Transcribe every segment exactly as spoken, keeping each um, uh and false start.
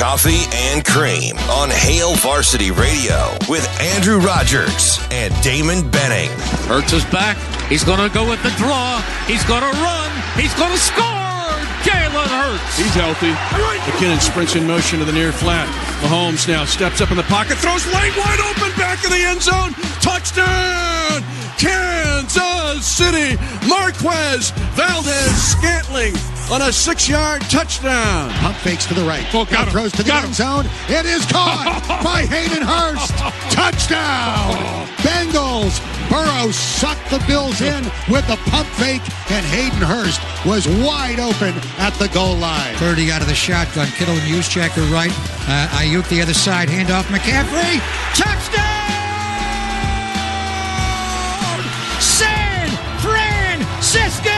Coffee and Cream on Hale Varsity Radio with Andrew Rogers and Damon Benning. Hurts is back. He's going to go with the draw. He's going to run. He's going to score. Jalen Hurts. He's healthy. McKinnon sprints in motion to the near flat. Mahomes now steps up in the pocket, throws late, wide open, back in the end zone. Touchdown, Kansas City. Marquez Valdez-Scantling on a six-yard touchdown. Pump fakes to the right. Oh, got him. Throws to the end zone. It is caught by Hayden Hurst. Touchdown. Bengals. Burrow sucked the Bills in with the pump fake, and Hayden Hurst was wide open at the goal line. Purdy out of the shotgun. Kittle and Juszczyk are right. Uh, Ayuk the other side. Handoff McCaffrey. Touchdown! San Francisco!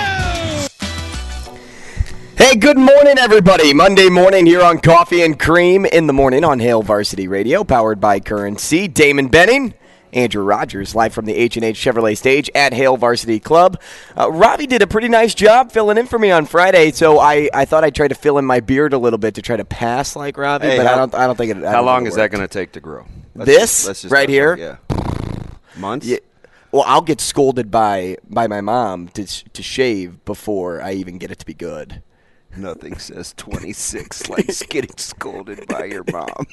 Hey, good morning, everybody. Monday morning here on Coffee and Cream in the morning on Hale Varsity Radio, powered by Currency. Damon Benning, Andrew Rogers, live from the H and H Chevrolet stage at Hale Varsity Club. Uh, Robbie did a pretty nice job filling in for me on Friday, so I, I thought I'd try to fill in my beard a little bit to try to pass like Robbie, hey, but how, I don't I don't think it. I how don't long it is that going to take to grow? Let's this just, let's just right here, it, yeah, months. Yeah. Well, I'll get scolded by by my mom to to shave before I even get it to be good. Nothing says twenty-six like getting scolded by your mom.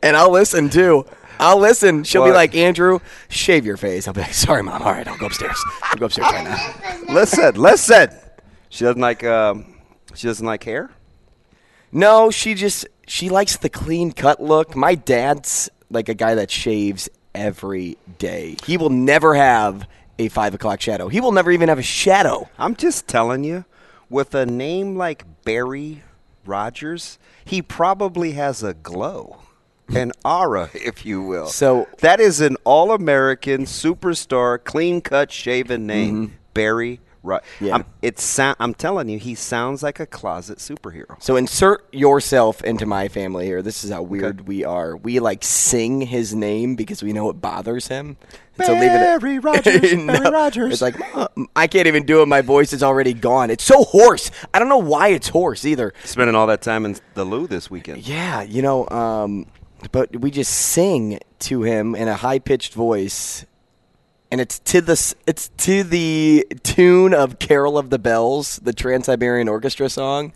And I'll listen too. I'll listen. She'll what? be like, Andrew, shave your face. I'll be like, sorry, Mom. All right, I'll go upstairs. I'll go upstairs right now. Listen, listen. She doesn't like. Um, she doesn't like hair. No, she just she likes the clean cut look. My dad's like a guy that shaves every day. He will never have a five o'clock shadow. He will never even have a shadow. I'm just telling you. With a name like Barry Rogers, he probably has a glow, an aura, if you will. So that is an all-American superstar, clean-cut, shaven name, mm-hmm. Barry Rogers. Yeah. I'm, it's so- I'm telling you, he sounds like a closet superhero. So insert yourself into my family here. This is how weird okay. we are. We like sing his name because we know it bothers him. So leave it Barry Rogers, Barry no, Rogers. It's like, I can't even do it. My voice is already gone. It's so hoarse. I don't know why it's hoarse either. Spending all that time in the loo this weekend. Yeah, you know, um, but we just sing to him in a high-pitched voice, and it's to the it's to the tune of Carol of the Bells, the Trans-Siberian Orchestra song.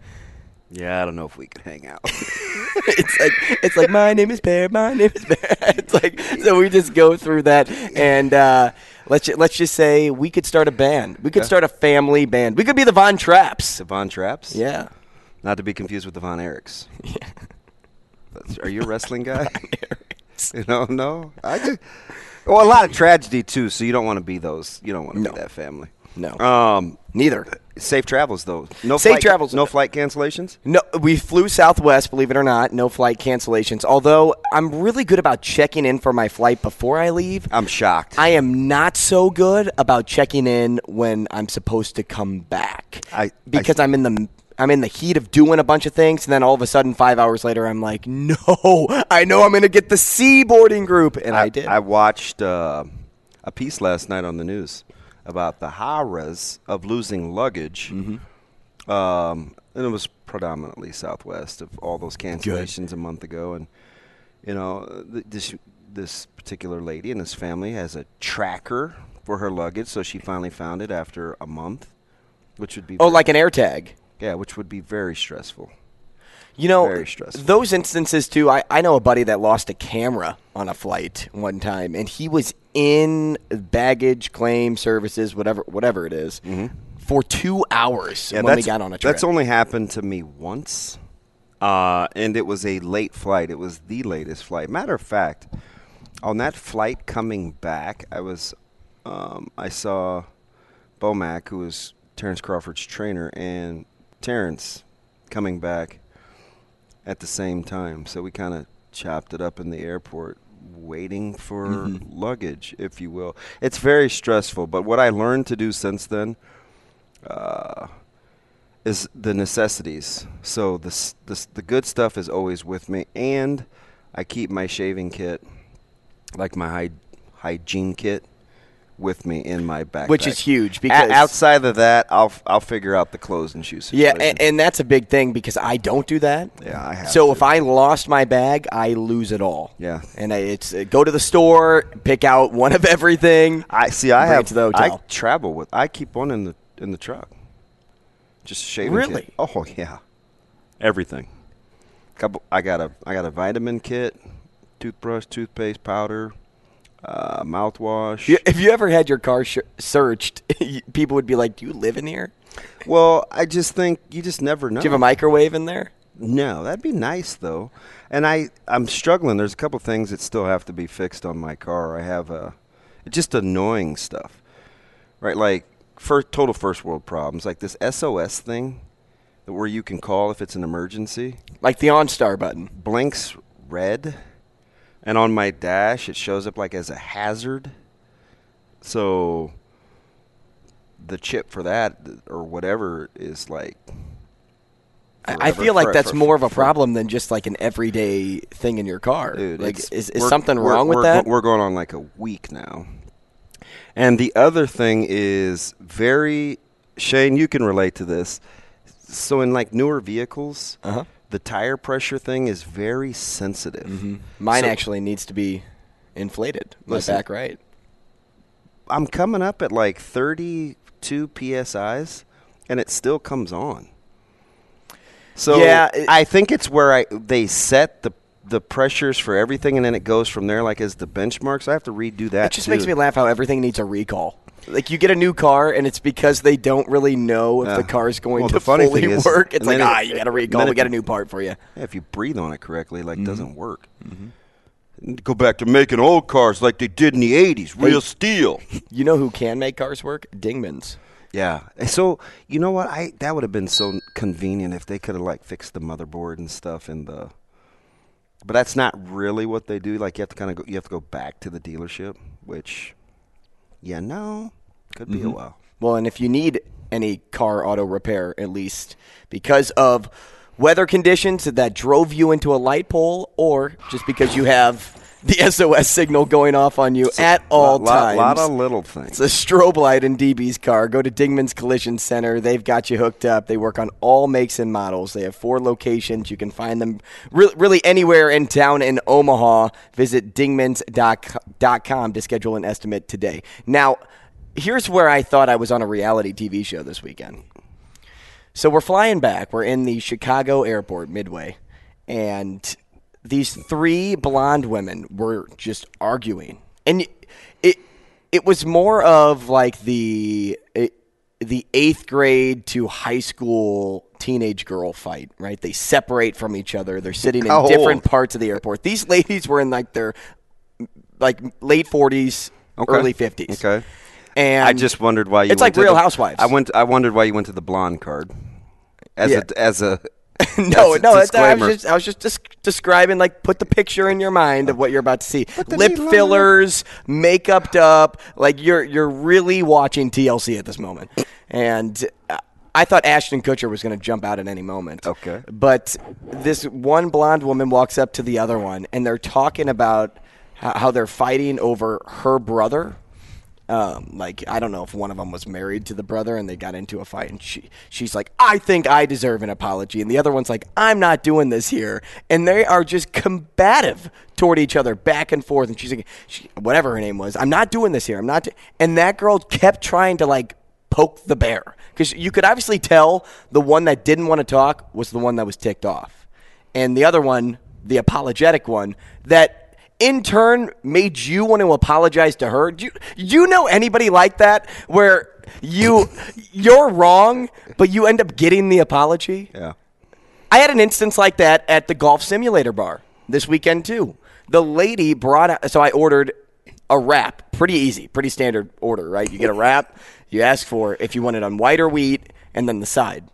Yeah, I don't know if we could hang out. It's like it's like my name is Bear, my name is Bear. It's like so we just go through that, and uh, let's ju- let's just say we could start a band. We could yeah. start a family band. We could be the Von Trapps. The Von Trapps. Yeah, not to be confused with the Von Erichs. Yeah. That's, are you a wrestling guy? You know, no. I just well, a lot of tragedy too. So you don't want to be those. You don't want to no. be that family. No. Um. Neither. Safe travels, though. No Safe flight, travels. No flight cancellations? No, we flew Southwest, believe it or not. No flight cancellations. Although, I'm really good about checking in for my flight before I leave. I'm shocked. I am not so good about checking in when I'm supposed to come back. I Because I, I'm in the... I'm in the heat of doing a bunch of things, and then all of a sudden, five hours later, I'm like, no, I know I'm going to get the C boarding group, and I, I did. I watched uh, a piece last night on the news about the horrors of losing luggage. Mm-hmm. Um, and it was predominantly Southwest of all those cancellations Good. a month ago. And, you know, th- this this particular lady and this family has a tracker for her luggage, so she finally found it after a month, which would be... Oh, very, like an AirTag. Yeah, which would be very stressful. You know, very stressful. Those instances, too, I, I know a buddy that lost a camera on a flight one time, and he was in baggage claim services, whatever whatever it is, mm-hmm. for two hours yeah, when we got on a trip. That's only happened to me once, uh, and it was a late flight. It was the latest flight. Matter of fact, on that flight coming back, I was um, I saw Bomack, who is Terrence Crawford's trainer, and Terrence coming back at the same time. So we kind of chopped it up in the airport, waiting for mm-hmm. luggage, if you will. It's very stressful, but what I learned to do since then uh, is the necessities. So the, the, the good stuff is always with me, and I keep my shaving kit, like my hy- hygiene kit, with me in my backpack, which is huge. Because a- outside of that, I'll I'll figure out the clothes and shoes situation. Yeah, and, and that's a big thing because I don't do that. Yeah, I have. So to. If I lost my bag, I lose it all. Yeah, and I, it's uh, go to the store, pick out one of everything. I see. I have. To the hotel. I travel with. I keep one in the in the truck. Just shaving. Really? Kit. Oh yeah, everything. Couple. I got a I got a vitamin kit, toothbrush, toothpaste, powder. Uh, mouthwash. You, if you ever had your car sh- searched, people would be like, do you live in here? Well, I just think you just never know. Do you have a microwave in there? No, that'd be nice, though. And I, I'm struggling. There's a couple things that still have to be fixed on my car. I have a, just annoying stuff, right? Like first, total first world problems, like this S O S thing where you can call if it's an emergency. Like the OnStar button. Blinks red. And on my dash, it shows up like as a hazard. So the chip for that or whatever is like. Forever. I feel like for, that's for, more for, of a problem for, than just like an everyday thing in your car. Dude, like, is, is something wrong with that? We're going on like a week now. And the other thing is very, Shane, you can relate to this. So in like newer vehicles. Uh-huh. The tire pressure thing is very sensitive. Mm-hmm. Mine so, actually needs to be inflated. My listen, back right. I'm coming up at like thirty-two P S Is, and it still comes on. So yeah, it, I think it's where I they set the the pressures for everything, and then it goes from there like as the benchmarks. I have to redo that. It just too. makes me laugh how everything needs a recall. Like, you get a new car, and it's because they don't really know if yeah. the car's going well, to fully is, work. It's like, ah, it, you got to recall. We got a new part for you. Yeah, if you breathe on it correctly, like, it mm-hmm. doesn't work. Mm-hmm. Go back to making old cars like they did in the eighties, real they, steel. You know who can make cars work? Dingmans. Yeah. And so, you know what? I That would have been so convenient if they could have, like, fixed the motherboard and stuff in the – but that's not really what they do. Like, you have to kind of go – you have to go back to the dealership, which – Yeah, no, could be mm-hmm. a while. Well, and if you need any car auto repair, at least because of weather conditions that drove you into a light pole or just because you have the S O S signal going off on you it's at a, all lot, times. A lot of little things. It's a strobe light in D B's car. Go to Dingman's Collision Center. They've got you hooked up. They work on all makes and models. They have four locations. You can find them re- really anywhere in town in Omaha. Visit dingmans dot com to schedule an estimate today. Now, here's where I thought I was on a reality T V show this weekend. So we're flying back. We're in the Chicago airport, Midway, and these three blonde women were just arguing. And it it was more of like the it, the eighth grade to high school teenage girl fight, right? They separate from each other. They're sitting in How different old? parts of the airport. These ladies were in like their like late forties, okay. early fifties. Okay. And I just wondered why you It's went like to Real the, Housewives. I went I wondered why you went to the blonde card as yeah. a as a no, no, that's, I was just, I was just des- describing, like, put the picture in your mind of what you're about to see. Lip fillers, makeuped up, like, you're you're really watching T L C at this moment. And uh, I thought Ashton Kutcher was going to jump out at any moment. Okay. But this one blonde woman walks up to the other one, and they're talking about how they're fighting over her brother. Um, like, I don't know if one of them was married to the brother and they got into a fight and she, she's like, I think I deserve an apology. And the other one's like, I'm not doing this here. And they are just combative toward each other back and forth. And she's like, she, whatever her name was, I'm not doing this here. I'm not. Do-. And that girl kept trying to like poke the bear because you could obviously tell the one that didn't want to talk was the one that was ticked off. And the other one, the apologetic one that, in turn, made you want to apologize to her. Do you, you know anybody like that where you, you're wrong, but you end up getting the apology? Yeah. I had an instance like that at the Golf Simulator bar this weekend, too. The lady brought out – so I ordered a wrap. Pretty easy, pretty standard order, right? You get a wrap, you ask for if you want it on white or wheat, and then the side.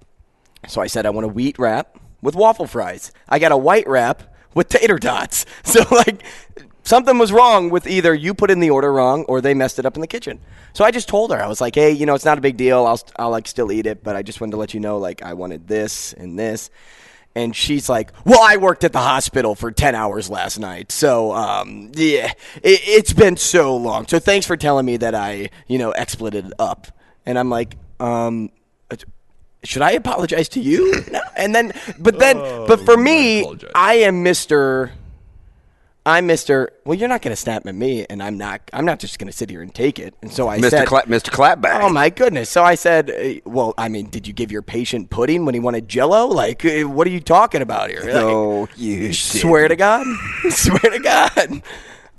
So I said, I want a wheat wrap with waffle fries. I got a white wrap with tater tots. So, like, something was wrong with either you put in the order wrong or they messed it up in the kitchen. So I just told her. I was like, hey, you know, it's not a big deal. I'll, I'll like, still eat it, but I just wanted to let you know, like, I wanted this and this. And she's like, well, I worked at the hospital for ten hours last night. So, um, yeah, it, it's been so long. So thanks for telling me that I, you know, expletive up. And I'm like, um... should I apologize to you? No. And then, but then, oh, but for me, I am Mister I'm Mister Well, you're not going to snap at me, and I'm not. I'm not just going to sit here and take it. And so I Mister said, Cla- Mister Clapback. Oh my goodness! So I said, well, I mean, did you give your patient pudding when he wanted Jell-O? Like, what are you talking about here? Like, oh, you swear to God, swear to God,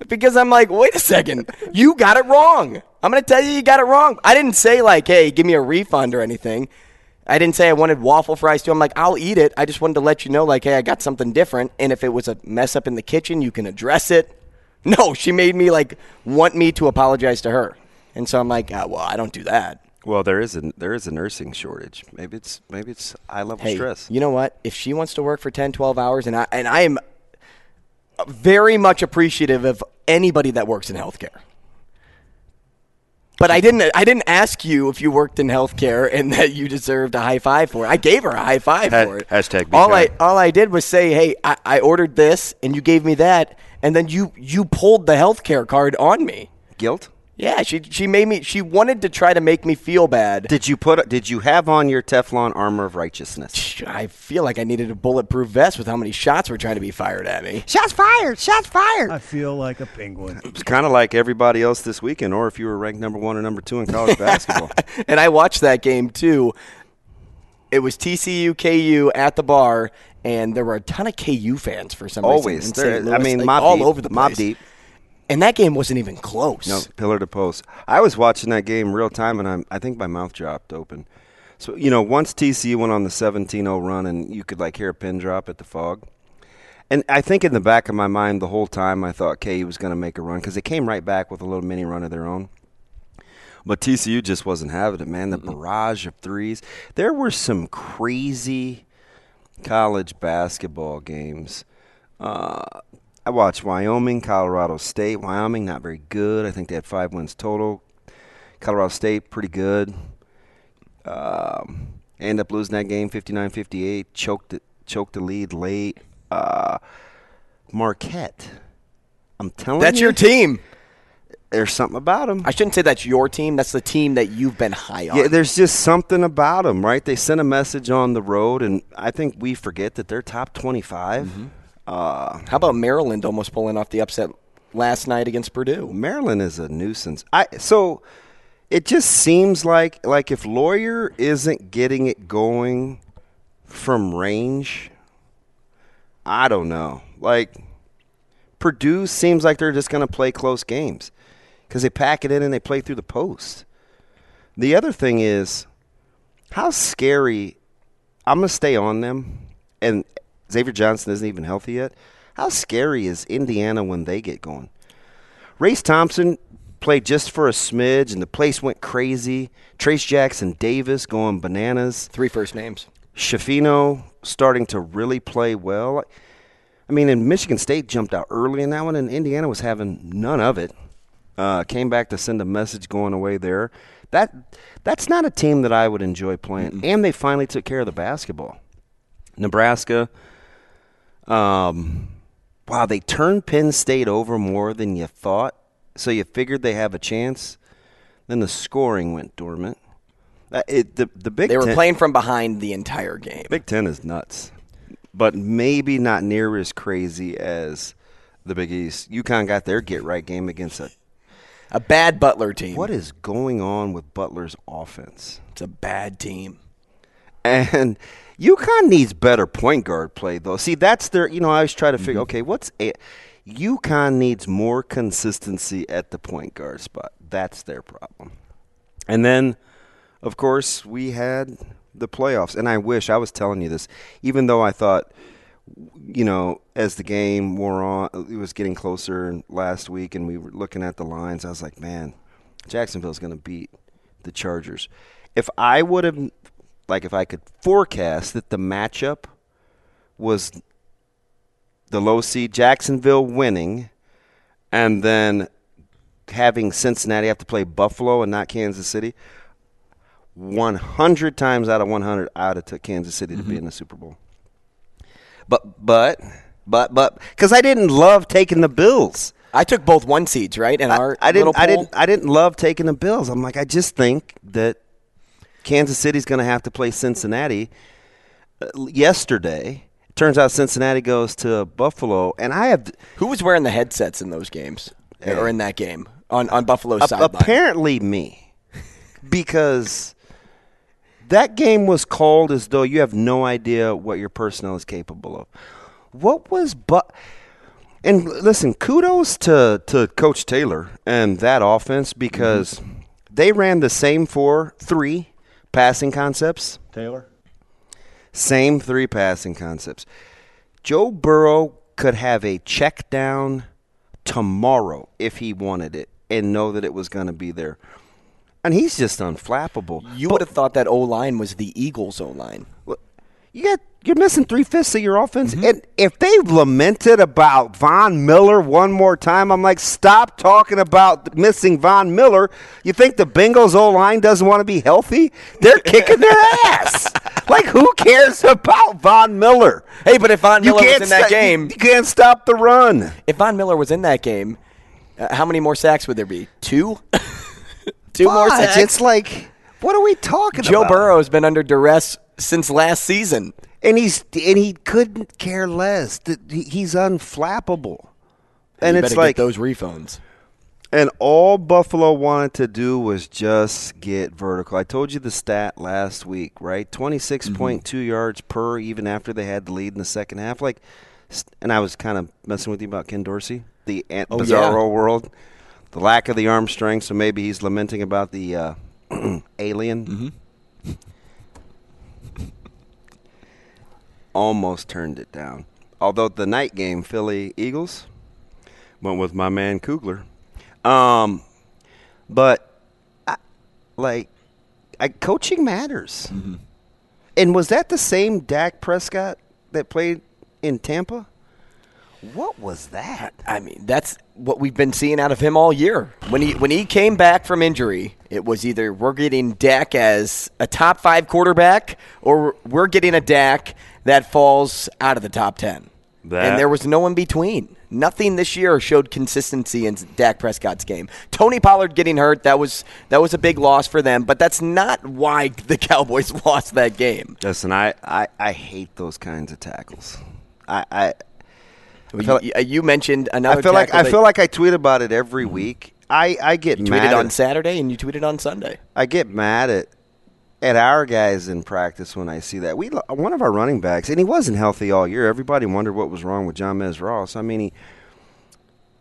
because I'm like, wait a second, you got it wrong. I'm going to tell you, you got it wrong. I didn't say like, hey, give me a refund or anything. I didn't say I wanted waffle fries, too. I'm like, I'll eat it. I just wanted to let you know, like, hey, I got something different. And if it was a mess up in the kitchen, you can address it. No, she made me, like, want me to apologize to her. And so I'm like, oh, well, I don't do that. Well, there is a, there is a nursing shortage. Maybe it's maybe it's high-level hey, stress. You know what? If she wants to work for ten, twelve hours, and I, and I am very much appreciative of anybody that works in healthcare. But I didn't I didn't ask you if you worked in healthcare and that you deserved a high five for it. I gave her a high five ha- for it. Hashtag be all kind. I all I did was say, hey, I, I ordered this and you gave me that, and then you, you pulled the healthcare card on me. Guilt? Yeah, she she made me she wanted to try to make me feel bad. Did you put did you have on your Teflon armor of righteousness? I feel like I needed a bulletproof vest with how many shots were trying to be fired at me. Shots fired, shots fired. I feel like a penguin. It's kind of like everybody else this weekend, or if you were ranked number one or number two in college basketball. And I watched that game too. It was T C U K U at the bar, and there were a ton of K U fans for some Always. reason. Always, I mean, like, mob all deep, over the place. Mob deep. And that game wasn't even close. No, pillar to post. I was watching that game real time, and I'm, I think my mouth dropped open. So, you know, once T C U went on the seventeen oh run, and you could, like, hear a pin drop at the fog. And I think in the back of my mind the whole time I thought K U was going to make a run because they came right back with a little mini run of their own. But T C U just wasn't having it, man. The mm-hmm. barrage of threes. There were some crazy college basketball games. Uh I watched Wyoming, Colorado State. Wyoming, not very good. I think they had five wins total. Colorado State, pretty good. Um, end up losing that game fifty-nine fifty-eight. Choked it, choked the lead late. Uh, Marquette. I'm telling that's you. That's your team. There's something about them. I shouldn't say that's your team. That's the team that you've been high on. Yeah, there's just something about them, right? They sent a message on the road, and I think we forget that they're top twenty-five. Mm-hmm. Uh, How about Maryland almost pulling off the upset last night against Purdue? Maryland is a nuisance. I so it just seems like like if Lawyer isn't getting it going from range, I don't know. Like Purdue seems like they're just going to play close games because they pack it in and they play through the post. The other thing is how scary. I'm going to stay on them and. Xavier Johnson isn't even healthy yet. How scary is Indiana when they get going? Race Thompson played just for a smidge, and the place went crazy. Trayce Jackson-Davis going bananas. Three first names. Shafino starting to really play well. I mean, and Michigan State jumped out early in that one, and Indiana was having none of it. Uh, came back to send a message going away there. That That's not a team that I would enjoy playing. Mm-hmm. And they finally took care of the basketball. Nebraska – Um, wow, they turned Penn State over more than you thought, so you figured they have a chance. Then the scoring went dormant. Uh, it, the, the Big They were Ten, playing from behind the entire game. Big Ten is nuts, but maybe not near as crazy as the Big East. UConn got their get-right game against a a bad Butler team. What is going on with Butler's offense? It's a bad team. And UConn needs better point guard play, though. See, that's their – you know, I always try to figure, mm-hmm. okay, what's a, – UConn needs more consistency at the point guard spot. That's their problem. And then, of course, we had the playoffs. And I wish – I was telling you this. Even though I thought you know, as the game wore on, it was getting closer last week, and we were looking at the lines. I was like, man, Jacksonville's going to beat the Chargers. If I would have, like, if I could forecast that the matchup was the low seed Jacksonville winning and then having Cincinnati have to play Buffalo and not Kansas City, one hundred times out of one hundred, I would have took Kansas City mm-hmm. to be in the Super Bowl. But, but, but, but, because I didn't love taking the Bills. I took both one seeds, right? And our I, I didn't, I didn't, I didn't love taking the Bills. I'm like, I just think that Kansas City's going to have to play Cincinnati. Uh, yesterday, it turns out Cincinnati goes to Buffalo, and I have who was wearing the headsets in those games yeah. or in that game on on Buffalo's a- sideline? Apparently, me, because. That game was called as though you have no idea what your personnel is capable of. What was but? And listen, kudos to, to Coach Taylor and that offense because mm-hmm. they ran the same four, three passing concepts. Taylor? Same three passing concepts. Joe Burrow could have a check down tomorrow if he wanted it and know that it was going to be there. And he's just unflappable. You but, would have thought that O-line was the Eagles' O-line. You got, you're missing three-fifths of your offense. Mm-hmm. And if they lamented about Von Miller one more time, I'm like, stop talking about missing Von Miller. You think the Bengals' O-line doesn't want to be healthy? They're kicking their ass. Like, who cares about Von Miller? Hey, but if Von Miller was in st- that game. You can't stop the run. If Von Miller was in that game, uh, how many more sacks would there be? Two? Two but more sacks. It's like, what are we talking Joe about? Joe Burrow has been under duress since last season. And he's and he couldn't care less. He's unflappable. And, and you it's like get those refunds. And all Buffalo wanted to do was just get vertical. I told you the stat last week, right? twenty-six point two mm-hmm. yards per, even after they had the lead in the second half. Like, and I was kind of messing with you about Ken Dorsey, the Aunt oh, Bizarro yeah. world. The lack of the arm strength, so maybe he's lamenting about the uh, alien. Mm-hmm. Almost turned it down. Although the night game, Philly Eagles, went with my man Kugler. Um, but, I, like, I, coaching matters. Mm-hmm. And was that the same Dak Prescott that played in Tampa? What was that? I mean, that's what we've been seeing out of him all year. When he when he came back from injury, it was either we're getting Dak as a top five quarterback or we're getting a Dak that falls out of the top ten. That. And there was no in between. Nothing this year showed consistency in Dak Prescott's game. Tony Pollard getting hurt, that was that was a big loss for them, but that's not why the Cowboys lost that game. Listen, I, I, I hate those kinds of tackles. I... I I feel like, you mentioned another. I feel like I feel like I tweet about it every week. I, I get you mad tweeted at, on Saturday and you tweeted on Sunday. I get mad at at our guys in practice when I see that. We one of our running backs, and he wasn't healthy all year. Everybody wondered what was wrong with Jamarez Ross. I mean, he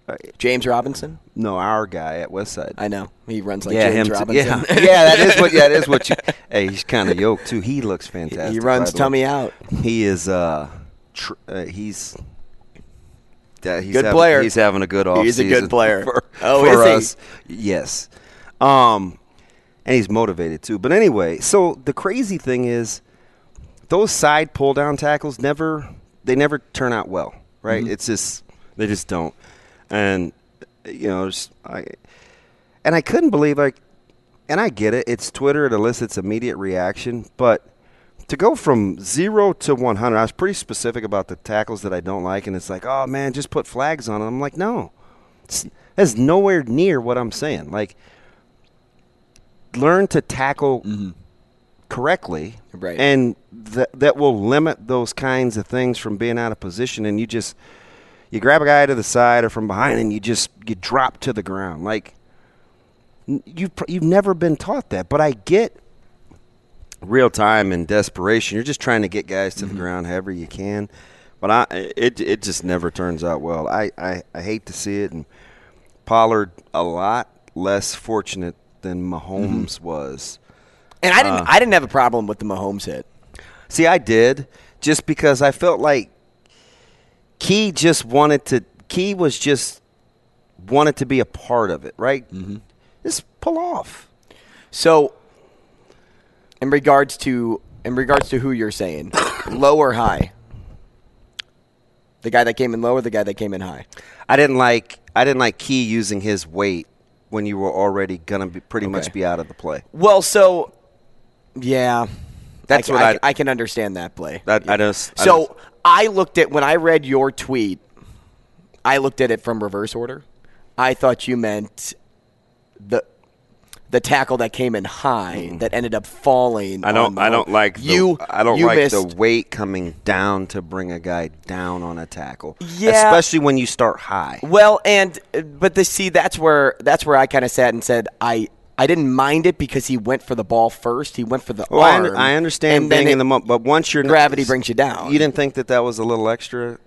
uh, James Robinson. No, our guy at Westside. I know he runs like yeah, James him Robinson. T- yeah, yeah, that is what. Yeah, that is what. You, hey, he's kind of yoked too. He looks fantastic. He runs tummy way. out. He is. Uh, tr- uh he's. Yeah, he's good having, player. He's having a good offseason. He's a good player. For, oh, for is us. He? Yes. Um, and he's motivated, too. But anyway, so the crazy thing is those side pull-down tackles never – they never turn out well, right? Mm-hmm. It's just – they just don't. And, you know, just, I, and I couldn't believe like, – and I get it. It's Twitter. It elicits immediate reaction. But to go from zero to one hundred, I was pretty specific about the tackles that I don't like, and it's like, oh, man, just put flags on them. I'm like, no. It's, that's nowhere near what I'm saying. Like, learn to tackle mm-hmm. correctly, right. and th- that will limit those kinds of things from being out of position, and you just – you grab a guy to the side or from behind, and you just – you drop to the ground. Like, you've, you've never been taught that, but I get – real time and desperation. You're just trying to get guys to the mm-hmm. ground however you can. But I, it it just never turns out well. I, I, I hate to see it. And Pollard, a lot less fortunate than Mahomes mm-hmm. was. And I didn't uh, I didn't have a problem with the Mahomes hit. See, I did just because I felt like Key just wanted to – Key was just wanted to be a part of it, right? Mm-hmm. Just pull off. So in regards to in regards to who you're saying, low or high? The guy that came in low or the guy that came in high? I didn't like I didn't like Key using his weight when you were already going to be pretty okay. much be out of the play. Well, so yeah. That's I, what I, I, I can understand that play. That, yeah. I just, I so just. I looked at when I read your tweet, I looked at it from reverse order. I thought you meant the the tackle that came in high mm. that ended up falling. I don't. I don't like you. The, I don't you like missed. the weight coming down to bring a guy down on a tackle. Yeah, especially when you start high. Well, and but the, see, that's where that's where I kind of sat and said I. I didn't mind it because he went for the ball first. He went for the well, arm. I understand banging them up, but once your gravity brings you down, you didn't think that that was a little extra.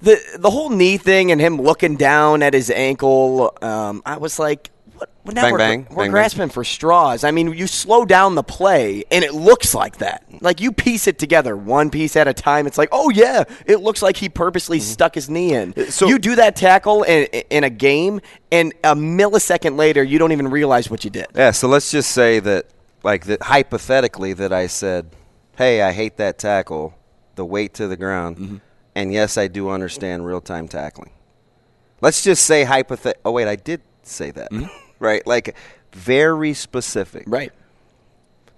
The the whole knee thing and him looking down at his ankle, um, I was like, what? Well, now bang, we're, bang, we're bang, grasping bang. for straws. I mean, you slow down the play, and it looks like that. Like you piece it together one piece at a time. It's like, oh yeah, it looks like he purposely mm-hmm. stuck his knee in. So you do that tackle in, in a game. And a millisecond later, you don't even realize what you did. Yeah, so let's just say that, like, that hypothetically that I said, hey, I hate that tackle, the weight to the ground, mm-hmm. and, yes, I do understand real-time tackling. Let's just say hypothet- – oh, wait, I did say that, mm-hmm. right? Like, very specific. Right.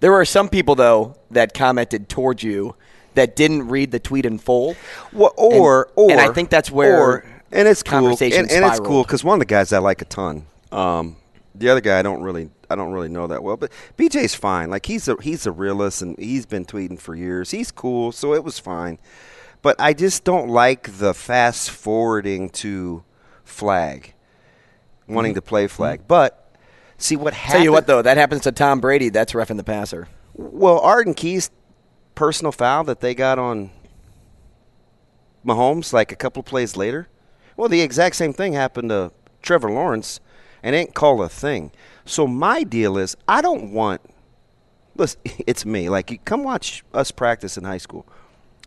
There were some people, though, that commented towards you that didn't read the tweet in full. Well, or, and, or – And I think that's where or, – And it's cool. And, and it's cool because one of the guys I like a ton. Um, the other guy I don't really, I don't really know that well. But B J's fine. Like he's a he's a realist, and he's been tweeting for years. He's cool, so it was fine. But I just don't like the fast forwarding to flag, wanting mm-hmm. to play flag. Mm-hmm. But see what happens. Tell you what though, that happens to Tom Brady. That's reffing the passer. Well, Arden Key's personal foul that they got on Mahomes like a couple of plays later. Well, the exact same thing happened to Trevor Lawrence and ain't called a thing. So my deal is I don't want – listen, it's me. Like, you come watch us practice in high school.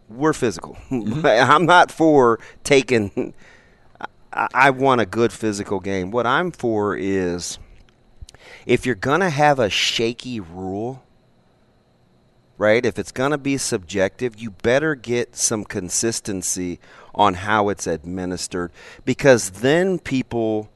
We're physical. Mm-hmm. I'm not for taking – I want a good physical game. What I'm for is if you're going to have a shaky rule, right, if it's going to be subjective, you better get some consistency on how it's administered, because then people,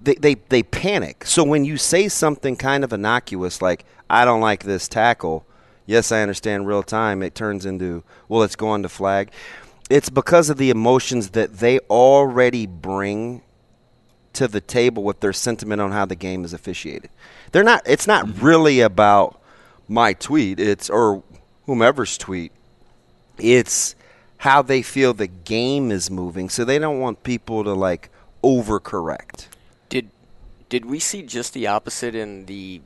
they, they they panic. So when you say something kind of innocuous like, I don't like this tackle, yes, I understand real time, it turns into, well, it's going to flag. It's because of the emotions that they already bring to the table with their sentiment on how the game is officiated. They're not. It's not really about my tweet, it's or whomever's tweet, it's how they feel the game is moving, so they don't want people to, like, overcorrect. Did did we see just the opposite in the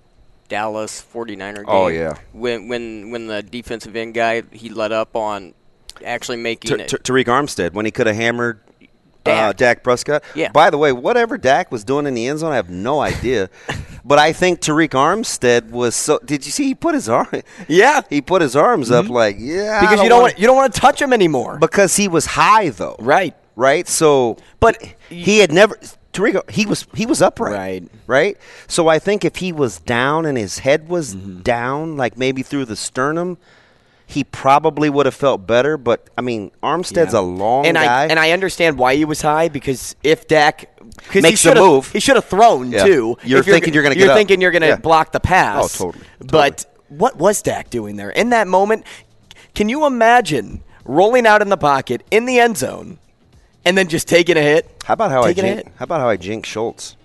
Dallas forty-niner game? Oh, yeah. When when, when the defensive end guy, he let up on actually making it. Tariq Armstead, when he could have hammered Dak. Uh, Dak Prescott. Yeah. By the way, whatever Dak was doing in the end zone, I have no idea. But I think Tariq Armstead was so. Did you see he put his arm? Yeah, he put his arms mm-hmm. up like yeah. Because don't you don't want you don't want to touch him anymore. Because he was high though. Right. Right. So, but he, he had never Tariq. He was he was upright. Right. Right. So I think if he was down and his head was mm-hmm. down, like maybe through the sternum, he probably would have felt better. But I mean, Armstead's yeah. a long and guy, I, and I understand why he was high because if Dak. Makes a move. He should have thrown, yeah. too. You're, you're thinking you're going to get You're up. thinking you're going to yeah. block the pass. Oh, totally, totally. But what was Dak doing there? In that moment, can you imagine rolling out in the pocket in the end zone and then just taking a hit? How about how, I, jink, how, about how I jink Schultz?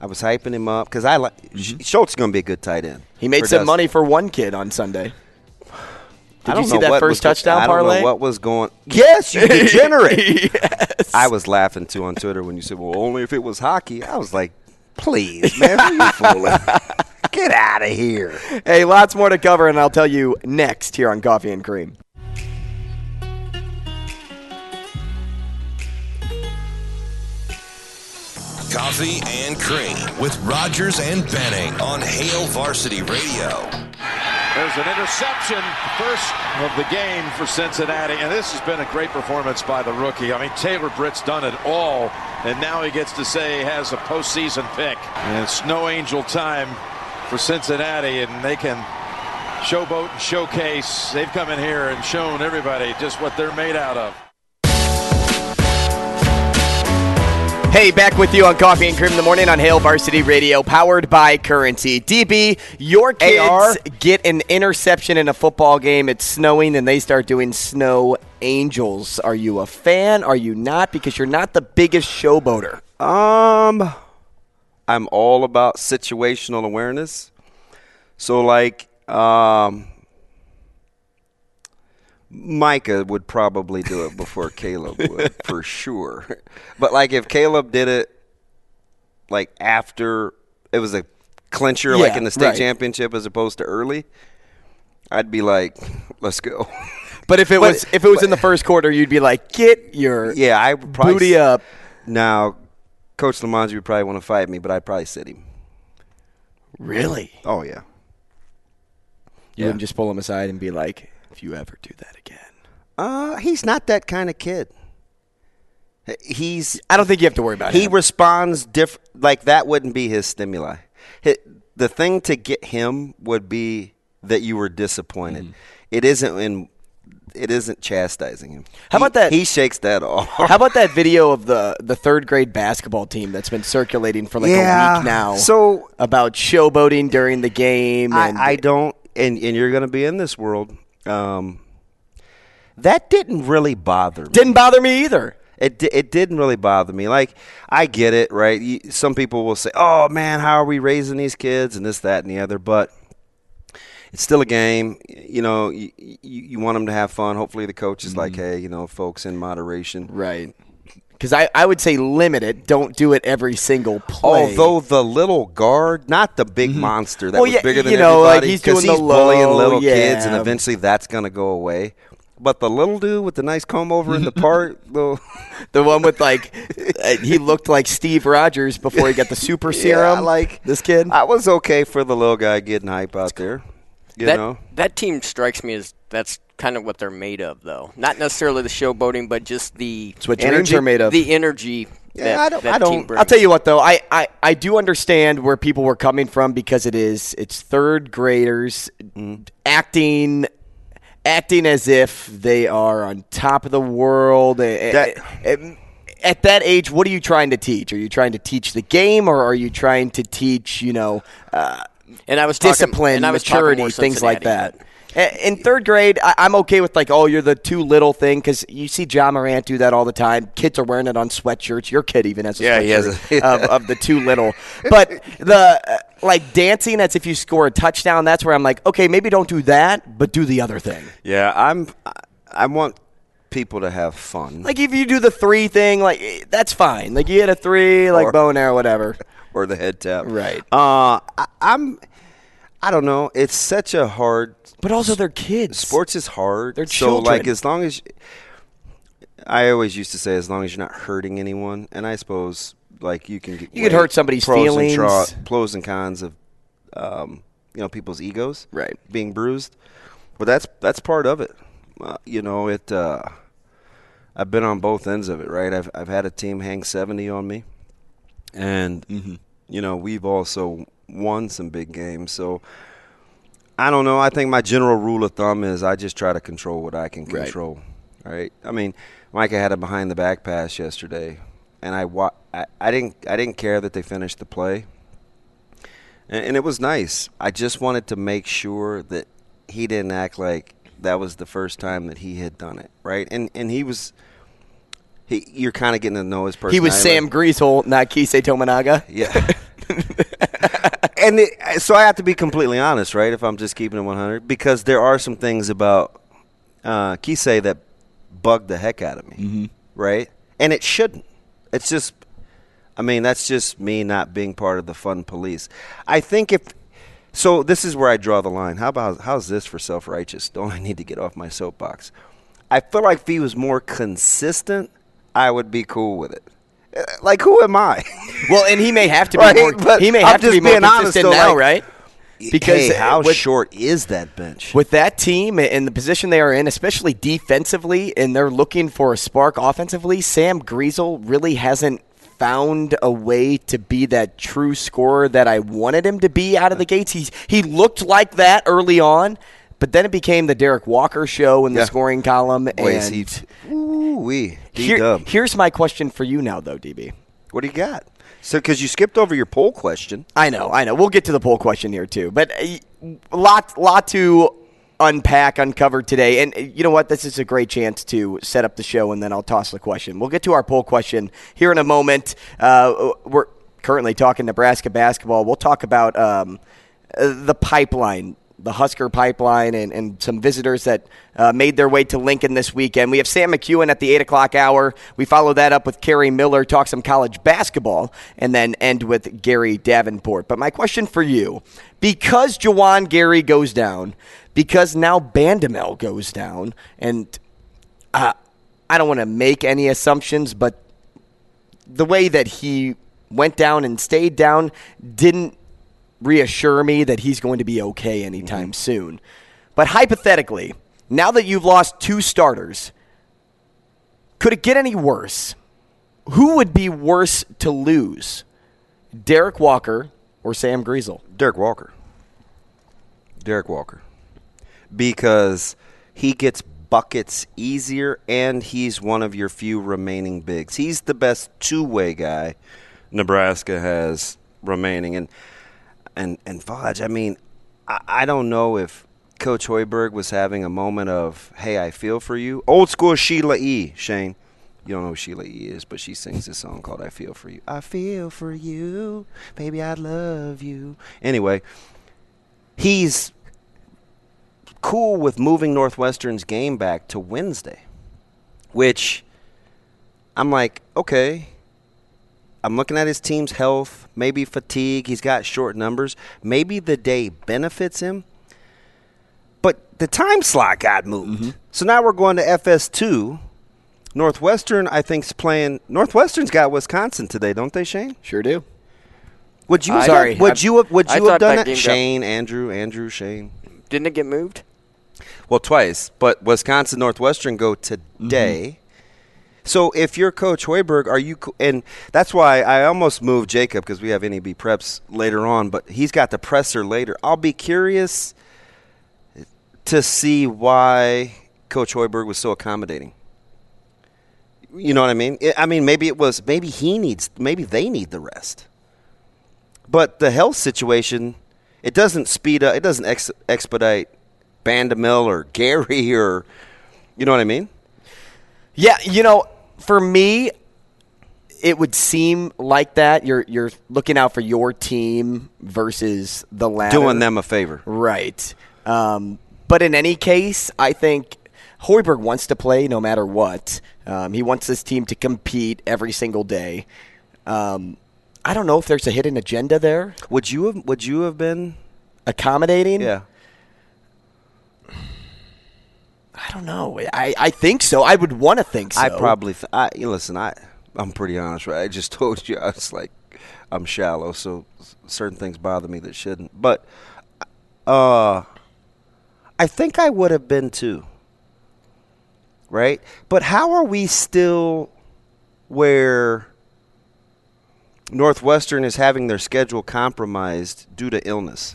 I was hyping him up because I like mm-hmm. Schultz is going to be a good tight end. He made some does. money for one kid on Sunday. Did you see that first touchdown parlay? I don't know what was going – yes, you degenerate. Yes. I was laughing, too, on Twitter when you said, well, only if it was hockey. I was like, please, man, are you fooling? Get out of here. Hey, lots more to cover, and I'll tell you next here on Coffee and Cream. Coffee and Cream with Rogers and Benning on Hale Varsity Radio. There's an interception, first of the game for Cincinnati, and this has been a great performance by the rookie. I mean, Taylor Britt's done it all, and now he gets to say he has a postseason pick. And it's no angel time for Cincinnati, and they can showboat and showcase. They've come in here and shown everybody just what they're made out of. Hey, back with you on Coffee and Cream in the Morning on Hale Varsity Radio, powered by Currency. D B, your kids A R get an interception in a football game. It's snowing, and they start doing snow angels. Are you a fan? Are you not? Because you're not the biggest showboater. Um, I'm all about situational awareness. So, like, um, Micah would probably do it before Caleb would, for sure. But, like, if Caleb did it, like, after it was a clincher, yeah, like in the state right. championship as opposed to early, I'd be like, let's go. But if it but, was if it was but, in the first quarter, you'd be like, get your yeah, I would probably booty up. Now, Coach Lamonzi would probably want to fight me, but I'd probably sit him. Really? Oh, yeah. You yeah. wouldn't just pull him aside and be like, if you ever do that again. Uh, he's not that kind of kid. He's. I don't think you have to worry about he him. He responds diff- like that wouldn't be his stimuli. The thing to get him would be that you were disappointed. Mm. It isn't in. It isn't chastising him. How he, about that? He shakes that off. How about that video of the, the third grade basketball team that's been circulating for like yeah. a week now? So about showboating during the game. I, and I don't. And and you're going to be in this world. Um, that didn't really bother me. Didn't bother me either. It di- it didn't really bother me. Like, I get it, right? You, some people will say, oh, man, how are we raising these kids and this, that, and the other. But it's still a game. You know, you, you, you want them to have fun. Hopefully the coach is mm-hmm. like, hey, you know, folks, in moderation. Right. Because I, I would say limit it. Don't do it every single play. Although the little guard, not the big mm-hmm. monster that well, was yeah, bigger than you know, everybody. Like he's doing he's the low, bullying little yeah. kids, and eventually that's going to go away. But the little dude with the nice comb over in the park. the, the one with like – he looked like Steve Rogers before he got the super serum. Yeah, like this kid. I was okay for the little guy getting hype out there. You that, know? That team strikes me as that's – kind of what they're made of, though. Not necessarily the showboating, but just the it's what energy are made of. The energy yeah, that, I don't, that I don't, team brings. I'll tell you what, though. I, I, I do understand where people were coming from because it is it's third graders mm. acting acting as if they are on top of the world. That, at, at that age, what are you trying to teach? Are you trying to teach the game, or are you trying to teach, you know, uh, and I was talking, discipline, and I was maturity, things like that? But, in third grade, I'm okay with, like, oh, you're the too little thing because you see John Morant do that all the time. Kids are wearing it on sweatshirts. Your kid even has a yeah, sweatshirt he has a, yeah. of, of the too little. But, the like, dancing, that's if you score a touchdown. That's where I'm like, okay, maybe don't do that, but do the other thing. Yeah, I'm, I want people to have fun. Like, if you do the three thing, like, that's fine. Like, you hit a three, like, or, bow and arrow, whatever. Or the head tap. Right. Uh, I, I'm – I don't know. It's such a hard – But also they're kids. Sports is hard. They're children. So, like, as long as – I always used to say as long as you're not hurting anyone. And I suppose, like, you can – You could hurt somebody's pros feelings. And tra- pros and cons of, um, you know, people's egos. Right. Being bruised. But that's that's part of it. Uh, you know, it uh, – I've been on both ends of it, right? I've, I've had a team hang seventy on me. And, mm-hmm. you know, we've also – won some big games. So I don't know. I think my general rule of thumb is I just try to control what I can control. Right. right? I mean, Micah had a behind the back pass yesterday, and I, wa- I I didn't I didn't care that they finished the play. And, and it was nice. I just wanted to make sure that he didn't act like that was the first time that he had done it, right? And and he was he you're kind of getting to know his personality. He was Sam Griesel, not Kisei Tominaga. Yeah. And it, so I have to be completely honest, right, if I'm just keeping it one hundred, because there are some things about uh, Kisei that bug the heck out of me, mm-hmm. right? And it shouldn't. It's just – I mean, that's just me not being part of the fun police. I think if – so this is where I draw the line. How about how's this for self-righteous? Don't I need to get off my soapbox? I feel like if he was more consistent, I would be cool with it. Like, who am I? Well, and he may have to be right? more, he may have I'm to be more consistent honest, though, now, like, right? Because hey, how with, short is that bench? With that team and the position they are in, especially defensively, and they're looking for a spark offensively, Sam Griesel really hasn't found a way to be that true scorer that I wanted him to be out of the gates. He, he looked like that early on, but then it became the Derek Walker show in the yeah. scoring column. Boy, and he t- ooh-wee, here, here's my question for you now, though, D B. What do you got? So, because you skipped over your poll question. I know, I know. We'll get to the poll question here, too. But a lot, lot to unpack, uncover today. And you know what? This is a great chance to set up the show, and then I'll toss the question. We'll get to our poll question here in a moment. Uh, we're currently talking Nebraska basketball. We'll talk about um, the pipeline, the Husker pipeline, and, and some visitors that uh, made their way to Lincoln this weekend. We have Sam McEwen at the eight o'clock hour. We follow that up with Kerry Miller, talk some college basketball, and then end with Gary Davenport. But my question for you, because Jawan Gary goes down, because now Bandamel goes down, and uh, I don't want to make any assumptions, but the way that he went down and stayed down didn't reassure me that he's going to be okay anytime mm-hmm. soon. But hypothetically, now that you've lost two starters, could it get any worse? Who would be worse to lose, Derek Walker or Sam Griesel? Derek Walker. Derek Walker. Because he gets buckets easier, and he's one of your few remaining bigs. He's the best two-way guy Nebraska has remaining. And And and Fudge, I mean, I, I don't know if Coach Hoiberg was having a moment of, hey, I feel for you. Old school Sheila E., Shane. You don't know who Sheila E. is, but she sings this song called I Feel For You. I feel for you. Baby, I love you. Anyway, he's cool with moving Northwestern's game back to Wednesday, which I'm like, okay. I'm looking at his team's health, maybe fatigue. He's got short numbers. Maybe the day benefits him. But the time slot got moved. Mm-hmm. So now we're going to F S two. Northwestern, I think, is playing. Northwestern's got Wisconsin today, don't they, Shane? Sure do. Would you, I, sorry, would I've, you have, would you have done that? that? Shane, Andrew, Andrew, Shane. Didn't it get moved? Well, twice. But Wisconsin, Northwestern go today. Mm-hmm. So if you're Coach Hoiberg, are you – and that's why I almost moved Jacob because we have N E B preps later on, but he's got the presser later. I'll be curious to see why Coach Hoiberg was so accommodating. You know what I mean? I mean, maybe it was – maybe he needs – maybe they need the rest. But the health situation, it doesn't speed up – it doesn't ex- expedite Bandamel or Gary or – you know what I mean? Yeah, you know – for me, it would seem like that. You're you're looking out for your team versus the latter. Doing them a favor. Right. Um, but in any case, I think Hoiberg wants to play no matter what. Um, he wants this team to compete every single day. Um, I don't know if there's a hidden agenda there. Would you have, would you have been accommodating? Yeah. I don't know. I, I think so. I would want to think so. I probably th- – I, listen, I, I'm pretty honest, right? I just told you I was like I'm shallow, so certain things bother me that shouldn't. But uh, I think I would have been too, right? But how are we still where Northwestern is having their schedule compromised due to illness?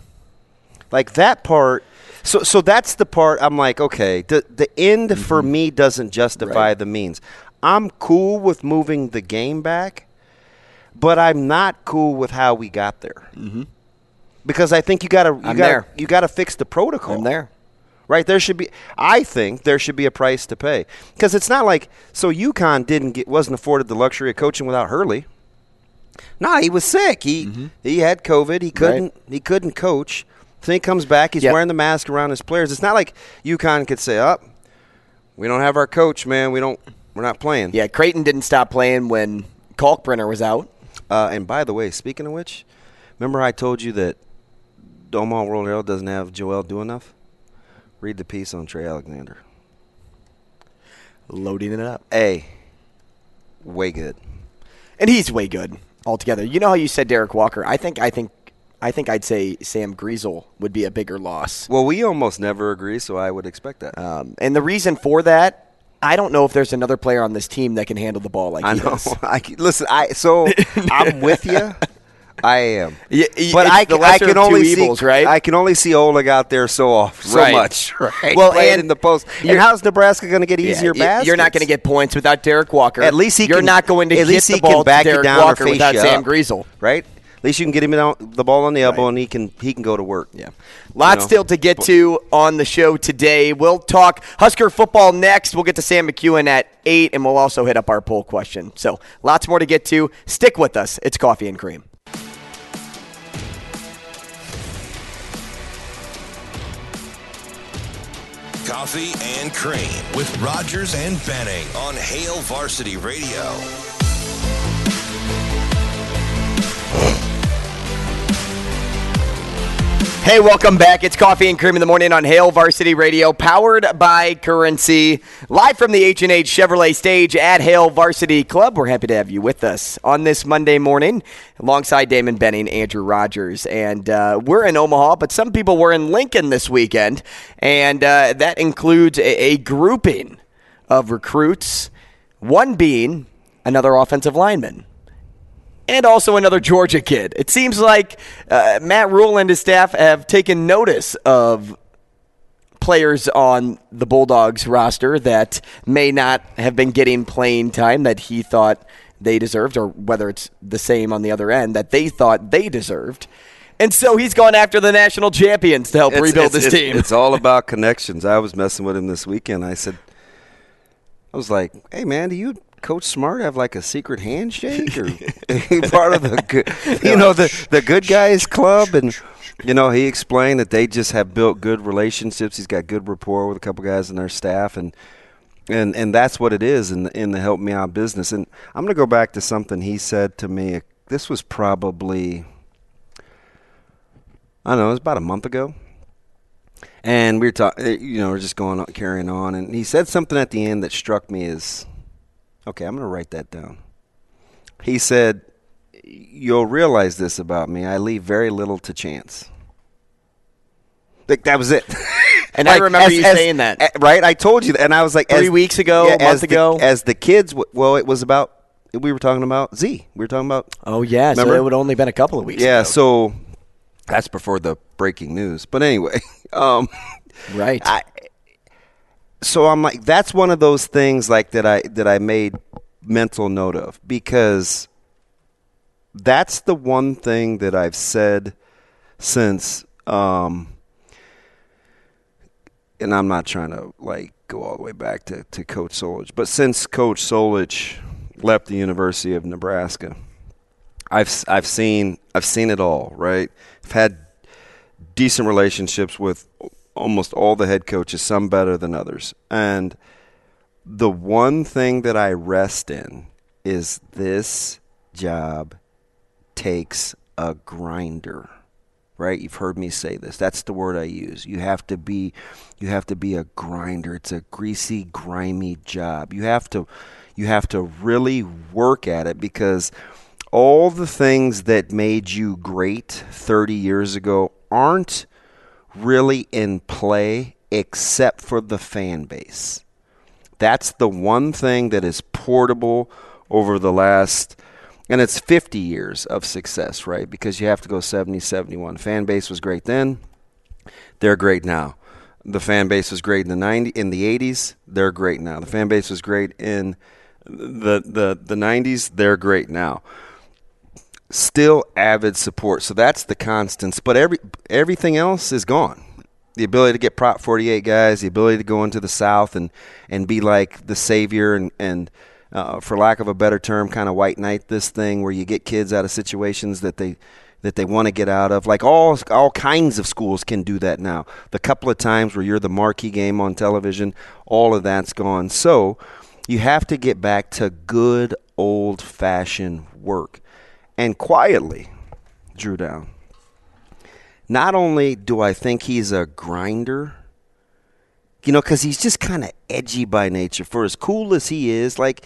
Like that part – So so that's the part I'm like, okay, the, the end mm-hmm. for me doesn't justify right. the means. I'm cool with moving the game back, but I'm not cool with how we got there. Mm-hmm. Because I think you got to you got you got to fix the protocol. I'm there. Right? There should be I think there should be a price to pay. Cuz it's not like so UConn didn't get wasn't afforded the luxury of coaching without Hurley. No, he was sick. He mm-hmm. he had COVID. He couldn't right. he couldn't coach. Then he comes back. He's yep. wearing the mask around his players. It's not like UConn could say, "Up, oh, we don't have our coach, man. We don't. We're not playing." Yeah, Creighton didn't stop playing when Kalkbrenner was out. Uh, and by the way, speaking of which, remember I told you that Omaha World Herald doesn't have Joel do enough. Read the piece on Trey Alexander. Loading it up. Hey, way good. And he's way good altogether. You know how you said Derek Walker. I think. I think. I think I'd say Sam Griesel would be a bigger loss. Well, we almost never agree, so I would expect that. Um, and the reason for that, I don't know if there's another player on this team that can handle the ball like I he know. does. I know. Listen, I so I'm with you. I am. Yeah, but I can, I can only evils, see right? I can only see Oleg out there so off so right. much. Right. Well, playing and in the post. And how's Nebraska going to get easier yeah, baskets? You're not going to get points without Derek Walker. At least he you're can, not going to at least get he the ball can back to Derek down Walker without Sam up. Griesel, right? At least you can get him the ball on the elbow, right. and he can he can go to work. Yeah, lots you know. still to get to on the show today. We'll talk Husker football next. We'll get to Sam McEwen at eight, and we'll also hit up our poll question. So lots more to get to. Stick with us. It's Coffee and Cream. Coffee and Cream with Rogers and Benning on Hale Varsity Radio. Hey, welcome back. It's Coffee and Cream in the Morning on Hale Varsity Radio, powered by Currency. Live from the H and H Chevrolet stage at Hale Varsity Club. We're happy to have you with us on this Monday morning alongside Damon Benning, Andrew Rogers. And uh, we're in Omaha, but some people were in Lincoln this weekend. And uh, that includes a, a grouping of recruits, one being another offensive lineman. And also another Georgia kid. It seems like uh, Matt Rhule and his staff have taken notice of players on the Bulldogs roster that may not have been getting playing time that he thought they deserved, or whether it's the same on the other end, that they thought they deserved. And so he's gone after the national champions to help it's, rebuild it's, this it's, team. It's all about connections. I was messing with him this weekend. I said, I was like, hey, man, do you – Coach Smart have like a secret handshake or part of the good, you know, the the good guys club? And you know, he explained that they just have built good relationships. He's got good rapport with a couple guys in their staff, and and and that's what it is in the, in the help me out business. And I'm gonna go back to something he said to me. This was probably I don't know, it was about a month ago, and we were talking, you know, we're just going on, carrying on, and he said something at the end that struck me as okay, I'm going to write that down. He said, you'll realize this about me. I leave very little to chance. Like, that was it. And like, I remember as, you as, saying that. As, right? I told you that. And I was like. Three as, weeks ago, yeah, a month as ago. The, as the kids, well, it was about, we were talking about Z. We were talking about. Oh, yeah. Remember? So it would only been a couple of weeks yeah, ago. Yeah, so that's before the breaking news. But anyway. Um, right. I, So I'm like, that's one of those things like that I that I made mental note of, because that's the one thing that I've said since, um, and I'm not trying to like go all the way back to, to Coach Solich, but since Coach Solich left the University of Nebraska, I've I've seen I've seen it all, right? I've had decent relationships with almost all the head coaches, some better than others. And the one thing that I rest in is this job takes a grinder, right? You've heard me say this. That's the word I use. You have to be, you have to be a grinder. It's a greasy, grimy job. You have to, you have to really work at it, because all the things that made you great thirty years ago aren't really in play except for the fan base. That's the one thing that is portable over the last, and it's fifty years of success, right? Because you have to go seventy, seventy-one. Fan base was great then. They're great now. The fan base was great in the nineties, in the eighties. They're great now. The fan base was great in the the, the nineties. They're great now. Still avid support. So that's the constants. But every everything else is gone. The ability to get Prop forty-eight guys, the ability to go into the South and, and be like the savior and, and uh, for lack of a better term, kind of white knight this thing where you get kids out of situations that they that they want to get out of. Like all all kinds of schools can do that now. The couple of times where you're the marquee game on television, all of that's gone. So you have to get back to good old-fashioned work. And quietly, Drew Down, not only do I think he's a grinder, you know, because he's just kind of edgy by nature. For as cool as he is, like,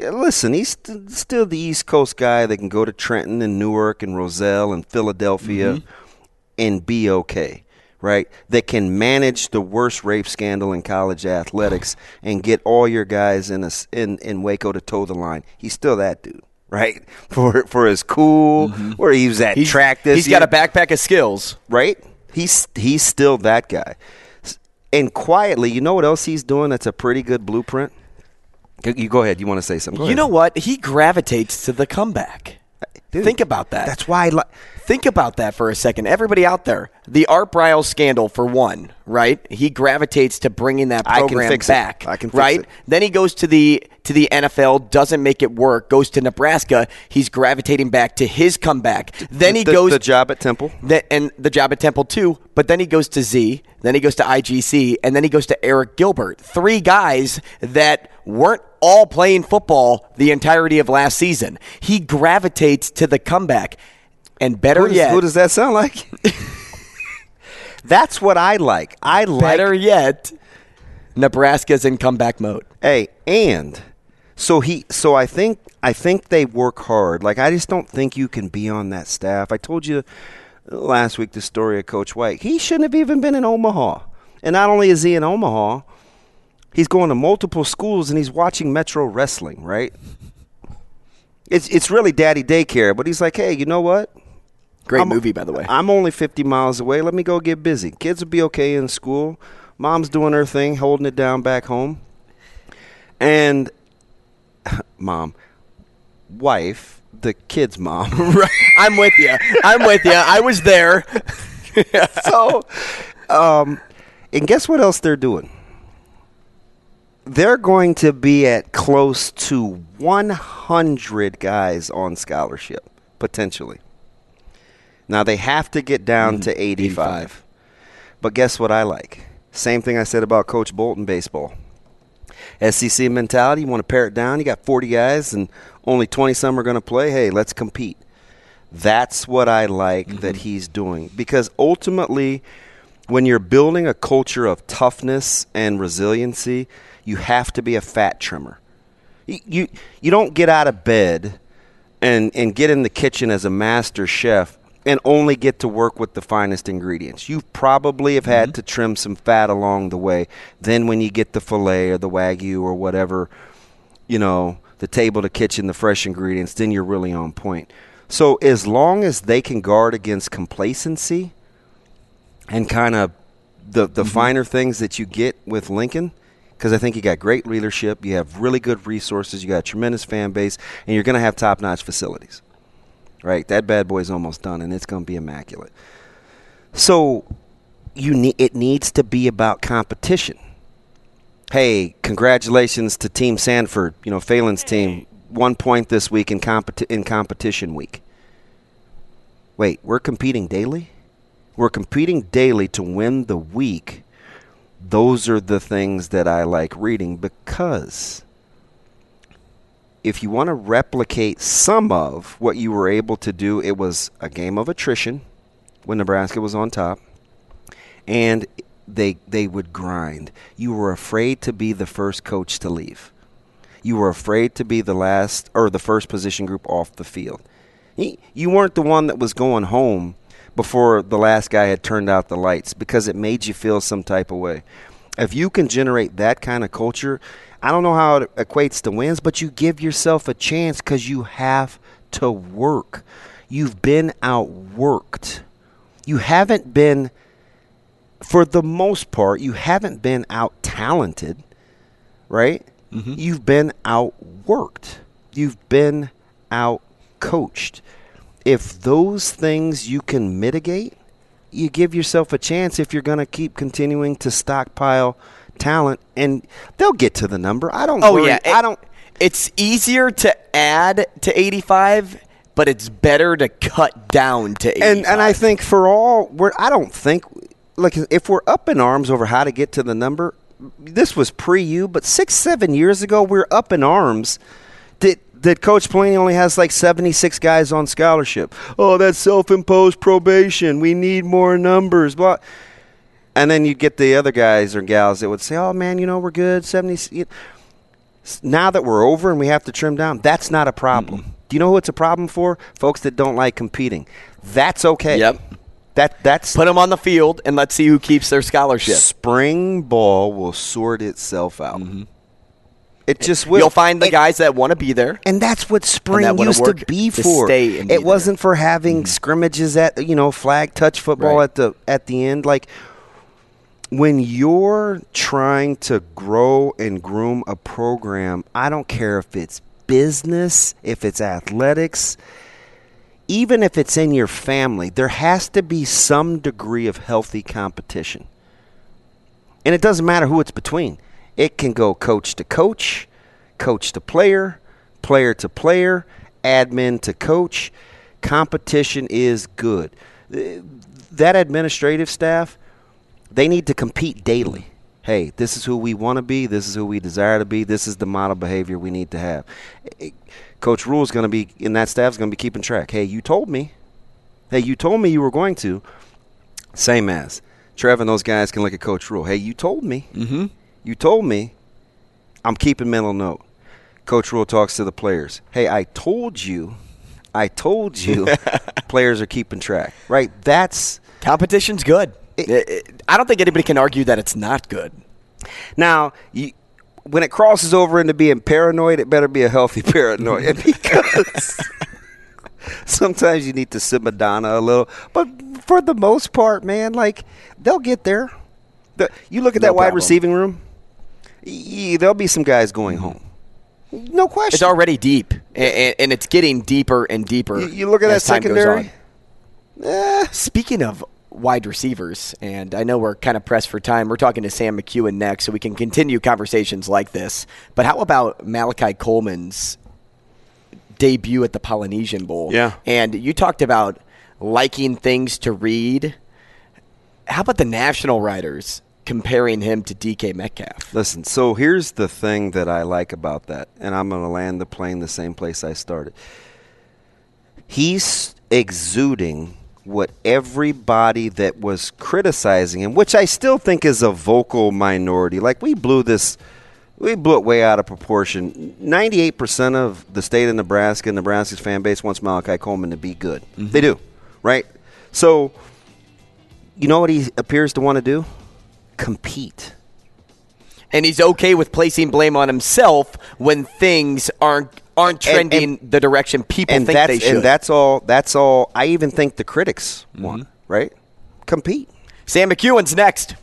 Yeah, listen, he's st- still the East Coast guy that can go to Trenton and Newark and Roselle and Philadelphia mm-hmm. and be okay, right? That can manage the worst rape scandal in college athletics and get all your guys in a, in, in Waco to toe the line. He's still that dude, right? For for his cool, mm-hmm. where he was at he's, track this He's year. Got a backpack of skills. Right? He's He's still that guy. And quietly, you know what else he's doing that's a pretty good blueprint? You go ahead. You want to say something? You know what? He gravitates to the comeback. Dude, think about that. That's why I like. Think about that for a second. Everybody out there, the Art Briles scandal for one, right? He gravitates to bringing that program I can fix back, it. I can fix right? It. Then he goes to the to the N F L, doesn't make it work. Goes to Nebraska. He's gravitating back to his comeback. Then he the, goes the job at Temple, the, and the job at Temple too. But then he goes to Z. Then he goes to I G C, and then he goes to Eric Gilbert. Three guys that weren't all playing football the entirety of last season. He gravitates to the comeback. And better who does, yet. Who does that sound like? That's what I like. I like. Better yet, Nebraska's in comeback mode. Hey, and so he so I think I think they work hard. Like, I just don't think you can be on that staff. I told you last week the story of Coach White. He shouldn't have even been in Omaha. And not only is he in Omaha, he's going to multiple schools and he's watching Metro Wrestling, right? It's it's really daddy daycare, but he's like, hey, you know what? Great I'm, movie, by the way. I'm only fifty miles away. Let me go get busy. Kids will be okay in school. Mom's doing her thing, holding it down back home. And mom, wife, the kid's mom. Right. I'm with you. I'm with you. I was there. So, um, and guess what else they're doing? They're going to be at close to one hundred guys on scholarship, potentially. Now, they have to get down mm-hmm. to eighty-five. eighty-five. But guess what I like? Same thing I said about Coach Bolt in baseball. S E C mentality, you want to pare it down, you got forty guys and only twenty-some are going to play. Hey, let's compete. That's what I like mm-hmm. that he's doing. Because ultimately, when you're building a culture of toughness and resiliency, you have to be a fat trimmer. You, you you don't get out of bed and and get in the kitchen as a master chef and only get to work with the finest ingredients. You probably have had mm-hmm. to trim some fat along the way. Then when you get the filet or the wagyu or whatever, you know, the table, the kitchen, the fresh ingredients, then you're really on point. So as long as they can guard against complacency and kind of the, the mm-hmm. finer things that you get with Lincoln, because I think you got great leadership, you have really good resources, you got a tremendous fan base, and you're going to have top-notch facilities, right? That bad boy's almost done, and it's going to be immaculate. So you ne- it needs to be about competition. Hey, congratulations to Team Sanford, you know, Phelan's team, one point this week in, competi- in competition week. Wait, we're competing daily? We're competing daily to win the week. Those are the things that I like reading, because if you want to replicate some of what you were able to do, it was a game of attrition when Nebraska was on top, and they they would grind. You were afraid to be the first coach to leave. You were afraid to be the last or the first position group off the field. You weren't the one that was going home before the last guy had turned out the lights, because it made you feel some type of way. If you can generate that kind of culture, I don't know how it equates to wins, but you give yourself a chance because you have to work. You've been outworked. You haven't been, for the most part, you haven't been out-talented, right? Mm-hmm. You've been outworked. You've been out-coached. If those things you can mitigate, you give yourself a chance if you're going to keep continuing to stockpile talent, and they'll get to the number. I don't. Oh worry. yeah, it, I don't. It's easier to add to eighty-five, but it's better to cut down to eighty-five. And and I think for all, we're I don't think like if we're up in arms over how to get to the number, this was pre-U, but six seven years ago we we're up in arms. That that Coach Pelini only has like seventy-six guys on scholarship. Oh, that's self-imposed probation. We need more numbers. Blah. And then you'd get the other guys or gals that would say, oh, man, you know, we're good, seventy. now that we're over and we have to trim down, that's not a problem. Mm-hmm. Do you know who it's a problem for? Folks that don't like competing. That's okay. Yep. That that's put them on the field and let's see who keeps their scholarship. Spring ball will sort itself out. Mm-hmm. It just will. You'll find the it, guys that want to be there, and that's what spring used to be for. To stay and be it there. Wasn't for having mm-hmm. scrimmages at you know flag touch football right. at the at the end. Like when you're trying to grow and groom a program, I don't care if it's business, if it's athletics. Even if it's in your family, there has to be some degree of healthy competition. And it doesn't matter who it's between. It can go coach to coach, coach to player, player to player, admin to coach. Competition is good. That administrative staff, they need to compete daily. Hey, this is who we want to be. This is who we desire to be. This is the model behavior we need to have. Coach Rule is going to be, and that staff is going to be keeping track. Hey, you told me. Hey, you told me you were going to. Same as Trev and those guys can look at Coach Rule. Hey, you told me. Mm-hmm. You told me. I'm keeping mental note. Coach Rule talks to the players. Hey, I told you. I told you. Players are keeping track. Right? That's competition's good. It, it, I don't think anybody can argue that it's not good. Now, you, when it crosses over into being paranoid, it better be a healthy paranoia because sometimes you need to sit Madonna a little. But for the most part, man, like they'll get there. The, you look at no that problem. Wide receiving room, yeah, there'll be some guys going home. No question. It's already deep, and, and it's getting deeper and deeper. You, you look at that secondary. Eh. Speaking of wide receivers, and I know we're kind of pressed for time. We're talking to Sam McEwen next, so we can continue conversations like this. But how about Malachi Coleman's debut at the Polynesian Bowl? Yeah. And you talked about liking things to read. How about the national writers comparing him to D K Metcalf? Listen, so here's the thing that I like about that, and I'm going to land the plane the same place I started. He's exuding what everybody that was criticizing him, which I still think is a vocal minority. Like, we blew this, we blew it way out of proportion. ninety-eight percent of the state of Nebraska, Nebraska's fan base, wants Malachi Coleman to be good. Mm-hmm. They do, right? So, you know what he appears to want to do? Compete. And he's okay with placing blame on himself when things aren't aren't trending and, and, the direction people think they should. And that's all, that's all I even think the critics mm-hmm. want, right? Compete. Sam McEwen's next.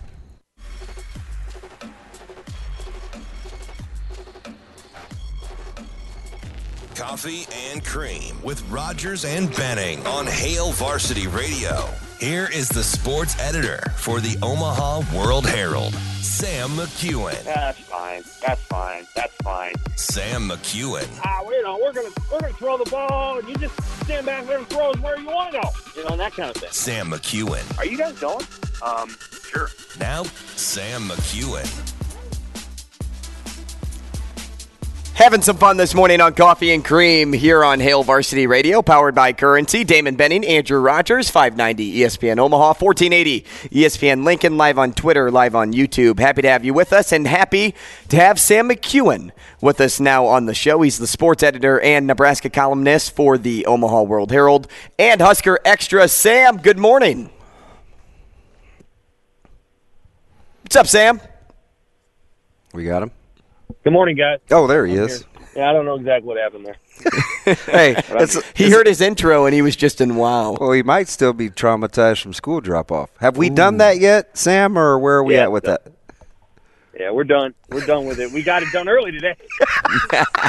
Coffee and Cream with Rogers and Benning on Hale Varsity Radio. Here is the sports editor for the Omaha World-Herald, Sam McEwen. That's fine. That's fine. That's fine. Sam McEwen. Ah, you know, we're gonna we're gonna throw the ball, and you just stand back there and throw it where you want to go. You know, that kind of thing. Sam McEwen. Are you guys going? Um, sure. Now, Sam McEwen. Having some fun this morning on Coffee and Cream here on Hale Varsity Radio, powered by Currency. Damon Benning, Andrew Rogers, five ninety E S P N Omaha, fourteen eighty E S P N Lincoln, live on Twitter, live on YouTube. Happy to have you with us, and happy to have Sam McEwen with us now on the show. He's the sports editor and Nebraska columnist for the Omaha World-Herald and Husker Extra. Sam, good morning. What's up, Sam? We got him. Good morning, guys. Oh, there he I'm is. Here. Yeah, I don't know exactly what happened there. Hey, it's, he heard his intro, and he was just in wow. Well, he might still be traumatized from school drop-off. Have we Ooh. done that yet, Sam, or where are we yeah, at with done. that? Yeah, we're done. We're done with it. We got it done early today. I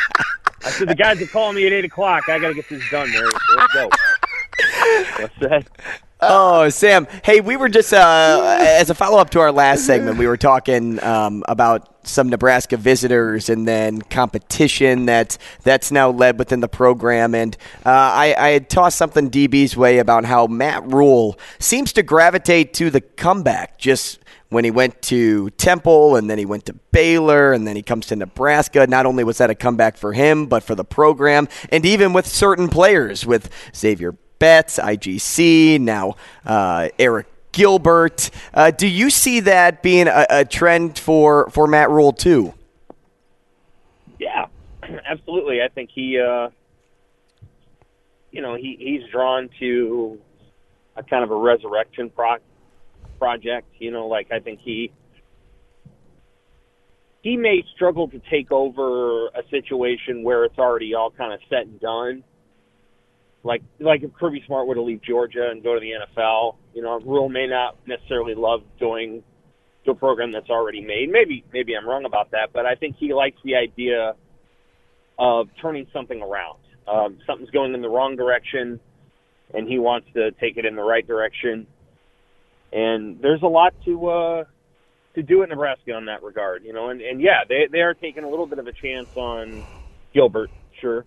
said, the guys are calling me at eight o'clock. I got to get this done, Mary. Let's go. What's that? Oh, Sam. Hey, we were just, uh, as a follow-up to our last segment, we were talking um, about some Nebraska visitors and then competition that's, that's now led within the program. And uh, I, I had tossed something D B's way about how Matt Rule seems to gravitate to the comeback just when he went to Temple and then he went to Baylor and then he comes to Nebraska. Not only was that a comeback for him, but for the program and even with certain players, with Xavier Betts, I G C, now uh, Eric Gilbert. Uh, do you see that being a, a trend for, for Matt Rule too? Yeah, absolutely. I think he, uh, you know, he, he's drawn to a kind of a resurrection pro- project. You know, like I think he he may struggle to take over a situation where it's already all kind of set and done. Like, like if Kirby Smart were to leave Georgia and go to the N F L, you know, Rule may not necessarily love going to a program that's already made. Maybe, maybe I'm wrong about that, but I think he likes the idea of turning something around. Um, something's going in the wrong direction, and he wants to take it in the right direction. And there's a lot to uh, to do at Nebraska in that regard, you know. And, and yeah, they they are taking a little bit of a chance on Gilbert, sure.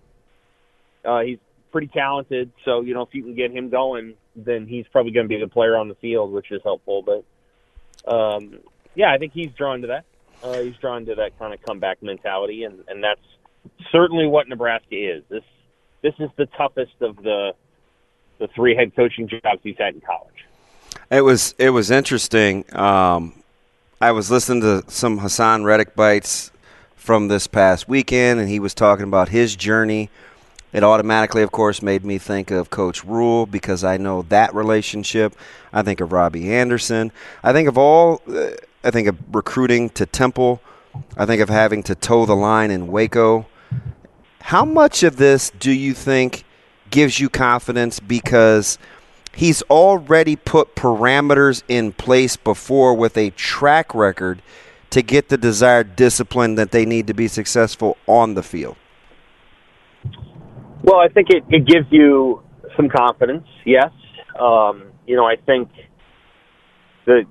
Uh, he's pretty talented, so you know if you can get him going, then he's probably going to be the player on the field, which is helpful. But um, yeah, I think he's drawn to that. Uh, he's drawn to that kind of comeback mentality, and, and that's certainly what Nebraska is. This this is the toughest of the the three head coaching jobs he's had in college. It was it was interesting. Um, I was listening to some Hassan Reddick bites from this past weekend, and he was talking about his journey. It automatically, of course, made me think of Coach Rule because I know that relationship. I think of Robbie Anderson. I think of all uh, – I think of recruiting to Temple. I think of having to toe the line in Waco. How much of this do you think gives you confidence because he's already put parameters in place before with a track record to get the desired discipline that they need to be successful on the field? Well, I think it, it gives you some confidence, yes. Um, you know, I think the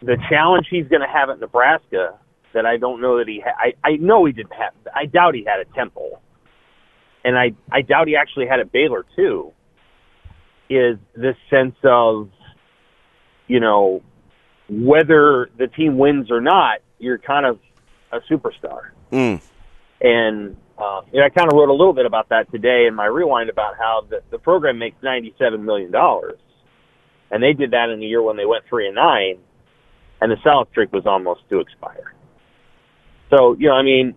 the challenge he's going to have at Nebraska that I don't know that he ha- – I, I know he didn't have – I doubt he had at Temple. And I, I doubt he actually had at Baylor too, is this sense of, you know, whether the team wins or not, you're kind of a superstar. Mm. And – Uh, you know, I kind of wrote a little bit about that today in my rewind about how the, the program makes ninety-seven million dollars. And they did that in the year when they went three and nine, and the salary streak was almost to expire. So, you know, I mean,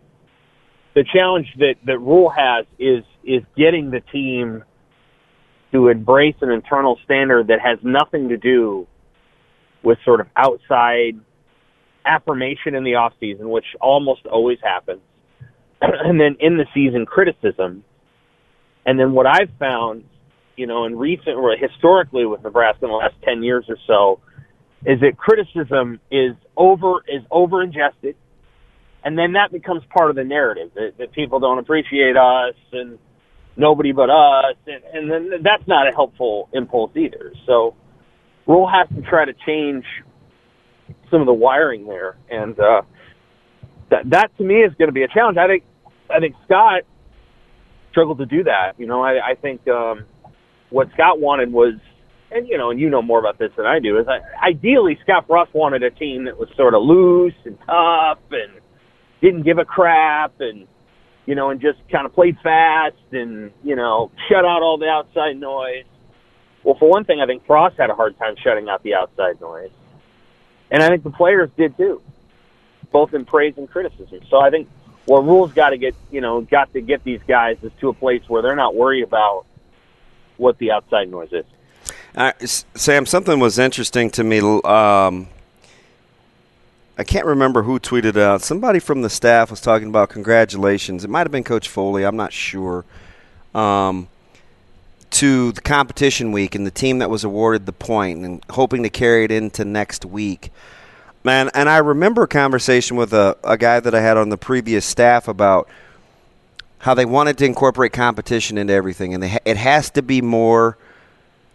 the challenge that, that Rule has is is getting the team to embrace an internal standard that has nothing to do with sort of outside affirmation in the offseason, which almost always happens. And then in the season criticism. And then what I've found, you know, in recent or historically with Nebraska in the last ten years or so, is that criticism is over, is over ingested. And then that becomes part of the narrative that, that people don't appreciate us and nobody but us. And, and then that's not a helpful impulse either. So Rule has to try to change some of the wiring there. And, uh, That, that to me is going to be a challenge. I think I think Scott struggled to do that. You know, I, I think um, what Scott wanted was, and you know, and you know more about this than I do, is I, ideally Scott Frost wanted a team that was sort of loose and tough and didn't give a crap and, you know, and just kind of played fast and, you know, shut out all the outside noise. Well, for one thing, I think Frost had a hard time shutting out the outside noise. And I think the players did too, both in praise and criticism. So I think what Rule's got to get, you know, got to get these guys is to a place where they're not worried about what the outside noise is. Uh, Sam, something was interesting to me. Um, I can't remember who tweeted out. Somebody from the staff was talking about congratulations. It might have been Coach Foley. I'm not sure. Um, to the competition week and the team that was awarded the point and hoping to carry it into next week. Man, and I remember a conversation with a, a guy that I had on the previous staff about how they wanted to incorporate competition into everything, and they ha- it has to be more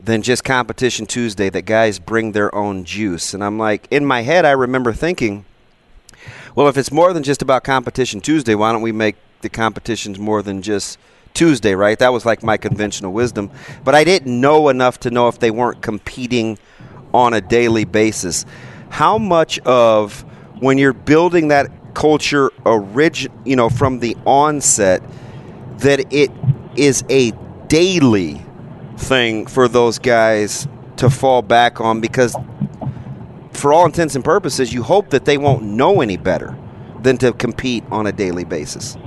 than just Competition Tuesday, that guys bring their own juice. And I'm like, in my head, I remember thinking, well, if it's more than just about Competition Tuesday, why don't we make the competitions more than just Tuesday, right? That was like my conventional wisdom. But I didn't know enough to know if they weren't competing on a daily basis. How much of when you're building that culture, origin, you know, from the onset, that it is a daily thing for those guys to fall back on? Because for all intents and purposes, you hope that they won't know any better than to compete on a daily basis.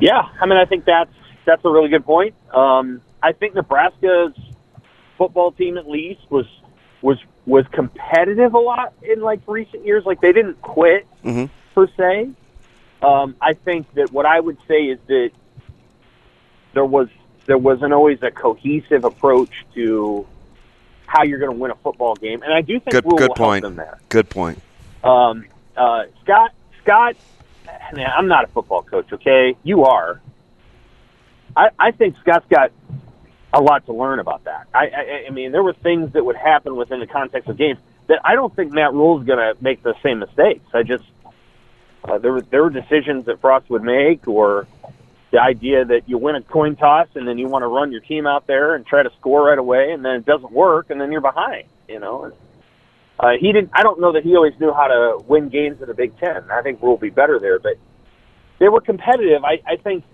Yeah, I mean, I think that's that's a really good point. Um, I think Nebraska's football team, at least, was was was competitive a lot in like recent years. Like they didn't quit mm-hmm. per se. Um, I think that what I would say is that there was there wasn't always a cohesive approach to how you're going to win a football game, and I do think good, Rule good will point. help them there. Good point. Um, uh, Scott Scott. Man, I'm not a football coach, okay? You are. I, I think Scott's got a lot to learn about that. I, I, I mean, there were things that would happen within the context of games that I don't think Matt Rule's going to make the same mistakes. I just uh, there were there were decisions that Frost would make, or the idea that you win a coin toss and then you want to run your team out there and try to score right away, and then it doesn't work, and then you're behind. You know. Uh, he didn't. I don't know that he always knew how to win games in the Big Ten. I think we'll be better there, but they were competitive. I, I think,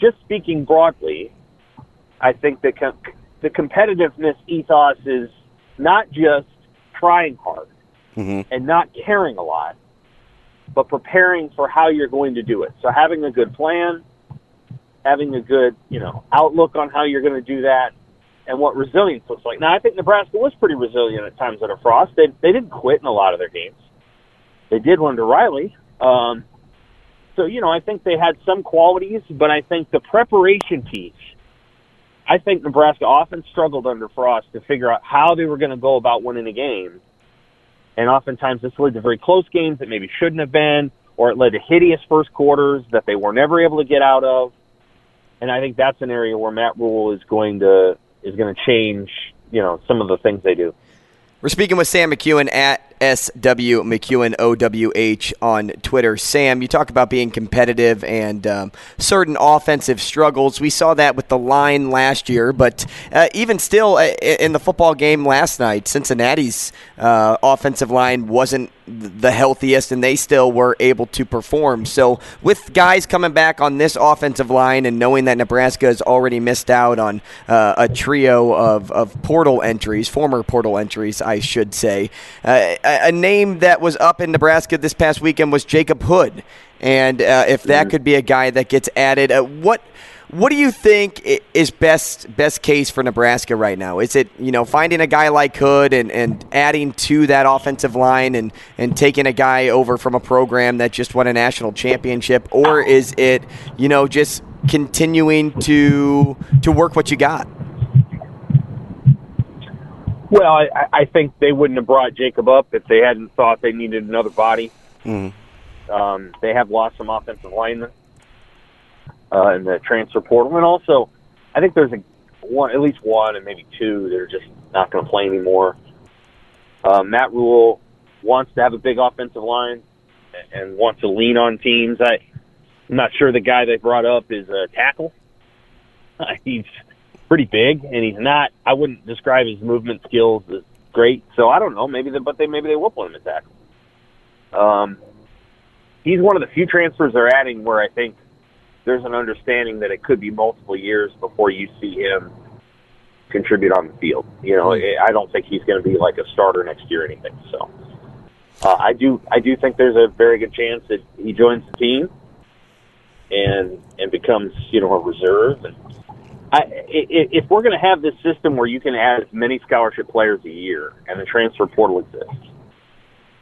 just speaking broadly, I think that com- the competitiveness ethos is not just trying hard mm-hmm. and not caring a lot, but preparing for how you're going to do it. So having a good plan, having a good you know outlook on how you're going to do that, and what resilience looks like. Now, I think Nebraska was pretty resilient at times under Frost. They they didn't quit in a lot of their games. They did one to Riley. Um, so, you know, I think they had some qualities, but I think the preparation piece, I think Nebraska often struggled under Frost to figure out how they were going to go about winning a game. And oftentimes this led to very close games that maybe shouldn't have been, or it led to hideous first quarters that they were never able to get out of. And I think that's an area where Matt Rule is going to is going to change, you know, some of the things they do. We're speaking with Sam McEwen at S W McEwen O W H on Twitter. Sam, you talk about being competitive and um, certain offensive struggles. We saw that with the line last year, but uh, even still uh, in the football game last night, Cincinnati's uh, offensive line wasn't the healthiest, and they still were able to perform. So with guys coming back on this offensive line and knowing that Nebraska has already missed out on uh, a trio of, of portal entries, former portal entries, I should say, uh, a, a name that was up in Nebraska this past weekend was Jacob Hood. And uh, if that could be a guy that gets added, uh, what – What do you think is best best case for Nebraska right now? Is it, you know, finding a guy like Hood and, and adding to that offensive line and, and taking a guy over from a program that just won a national championship? Or is it, you know, just continuing to to work what you got? Well, I, I think they wouldn't have brought Jacob up if they hadn't thought they needed another body. Mm. Um, they have lost some offensive linemen. Uh, in the transfer portal, and also I think there's a one, at least one, and maybe two that are just not going to play anymore. Uh, Matt Rule wants to have a big offensive line and wants to lean on teams. I, I'm not sure the guy they brought up is a tackle. He's pretty big, and he's not. I wouldn't describe his movement skills as great. So I don't know. Maybe, the, but they maybe they will play him at tackle. Um, he's one of the few transfers they're adding where I think there's an understanding that it could be multiple years before you see him contribute on the field. You know, I don't think he's going to be like a starter next year or anything. So uh, I do, I do think there's a very good chance that he joins the team and, and becomes, you know, a reserve. And I, if we're going to have this system where you can add as many scholarship players a year and the transfer portal exists,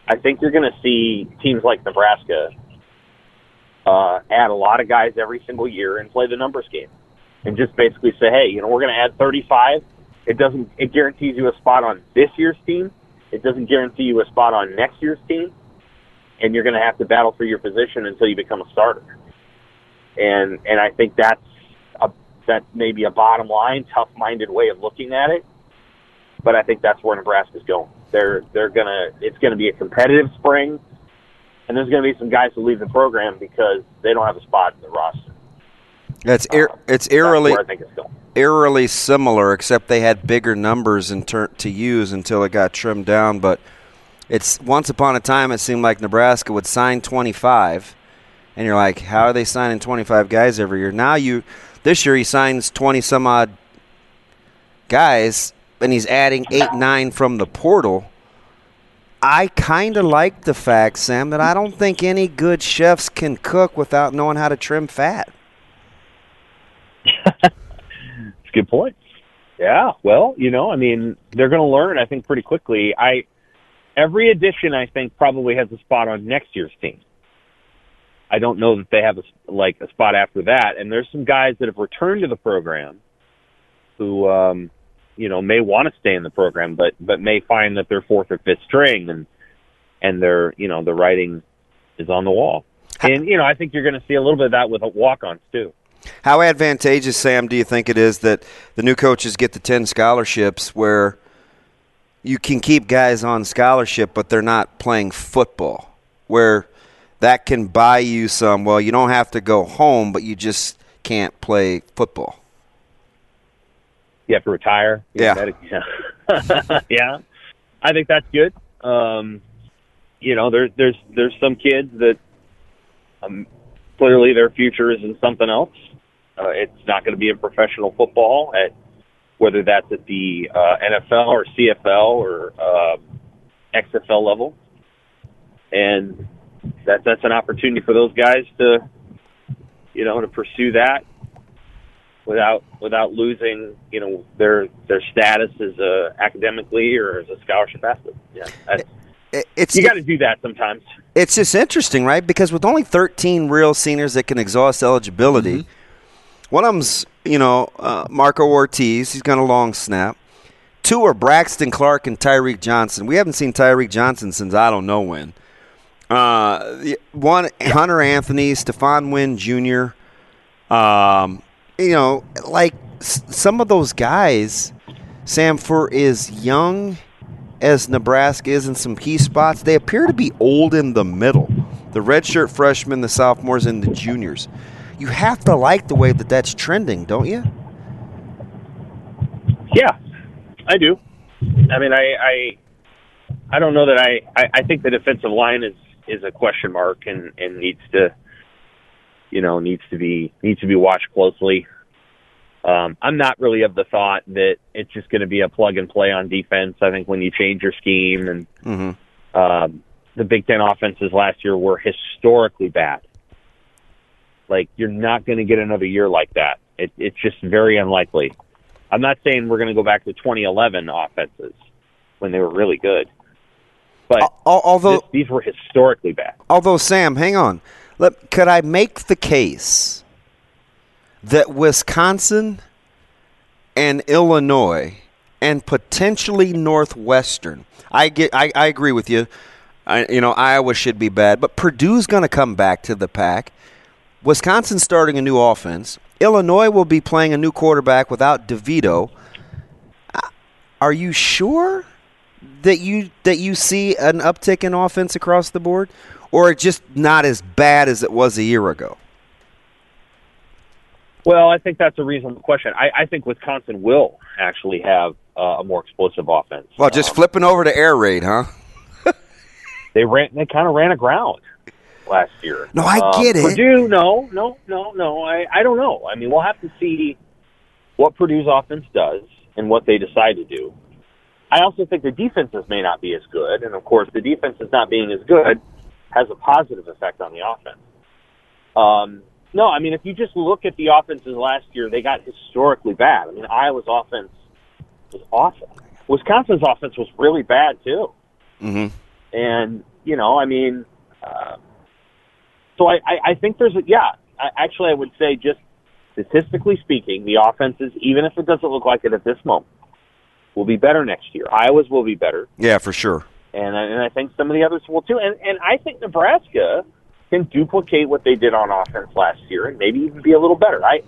I think you're going to see teams like Nebraska Uh, add a lot of guys every single year and play the numbers game and just basically say, hey, you know, we're going to add thirty-five. It doesn't, it guarantees you a spot on this year's team. It doesn't guarantee you a spot on next year's team. And you're going to have to battle for your position until you become a starter. And, and I think that's a, that's maybe a bottom line, tough-minded way of looking at it. But I think that's where Nebraska's going. They're, they're going to, it's going to be a competitive spring. And there's going to be some guys who leave the program because they don't have a spot in the roster. That's er- it's eerily that's where I think it's going. Eerily similar, except they had bigger numbers in ter- to use until it got trimmed down. But it's once upon a time it seemed like Nebraska would sign twenty-five, and you're like, how are they signing twenty-five guys every year? Now you, this year he signs twenty some odd guys, and he's adding eight, nine from the portal. I kind of like the fact, Sam, that I don't think any good chefs can cook without knowing how to trim fat. a good point. Yeah, well, you know, I mean, they're going to learn, I think, pretty quickly. I every addition, I think, probably has a spot on next year's team. I don't know that they have a, like a spot after that. And there's some guys that have returned to the program who, um, you know, may want to stay in the program, but but may find that they're fourth or fifth string, and and they're, you know, the writing is on the wall. And you know, I think you're going to see a little bit of that with walk-ons too. How advantageous, Sam, do you think it is that the new coaches get the ten scholarships, where you can keep guys on scholarship, but they're not playing football, where that can buy you some, well, you don't have to go home, but you just can't play football? You have to retire. Yeah. That, yeah. yeah. I think that's good. Um, you know, there, there's there's some kids that um, clearly their future is in something else. Uh, it's not going to be in professional football, at whether that's at the uh, N F L or C F L or uh, X F L level. And that that's an opportunity for those guys to, you know, to pursue that without without losing, you know, their their status as a academically or as a scholarship athlete. Yeah, that's, it's you got to do that sometimes. It's just interesting, right? Because with only thirteen real seniors that can exhaust eligibility, mm-hmm. one of them's, you know, uh, Marco Ortiz. He's got a long snap. Two are Braxton Clark and Tyreek Johnson. We haven't seen Tyreek Johnson since I don't know when. Uh, one Hunter Anthony, Stephon Wynn Junior Um, you know, like s- some of those guys, Sam, for as young as Nebraska is in some key spots, they appear to be old in the middle. The redshirt freshmen, the sophomores, and the juniors. You have to like the way that that's trending, don't you? Yeah, I do. I mean, I I, I don't know that I, I – I think the defensive line is – is a question mark and, and needs to, you know, needs to be, needs to be watched closely. Um, I'm not really of the thought that it's just going to be a plug and play on defense. I think when you change your scheme and mm-hmm. um, the Big Ten offenses last year were historically bad. Like, you're not going to get another year like that. It, it's just very unlikely. I'm not saying we're going to go back to twenty eleven offenses when they were really good. But although, this, these were historically bad. Although, Sam, hang on. Let, could I make the case that Wisconsin and Illinois and potentially Northwestern, I get, I, I agree with you. I, you know, Iowa should be bad, but Purdue's going to come back to the pack. Wisconsin's starting a new offense. Illinois will be playing a new quarterback without DeVito. Are you sure that you that you see an uptick in offense across the board, or just not as bad as it was a year ago? Well, I think that's a reasonable question. I, I think Wisconsin will actually have uh, a more explosive offense. Well, just um, flipping over to air raid, huh? they ran. They kind of ran aground last year. No, I um, get it. Purdue, no, no, no, no. I, I don't know. I mean, we'll have to see what Purdue's offense does and what they decide to do. I also think the defenses may not be as good, and of course, the defenses not being as good has a positive effect on the offense. Um, no, I mean, if you just look at the offenses last year, they got historically bad. I mean, Iowa's offense was awful. Wisconsin's offense was really bad too. Mm-hmm. And you know, I mean, uh, so I, I, I think there's a, yeah. I, actually, I would say just statistically speaking, the offenses, even if it doesn't look like it at this moment, will be better next year. Iowa's will be better. Yeah, for sure. And I, and I think some of the others will too. And and I think Nebraska can duplicate what they did on offense last year and maybe even be a little better. I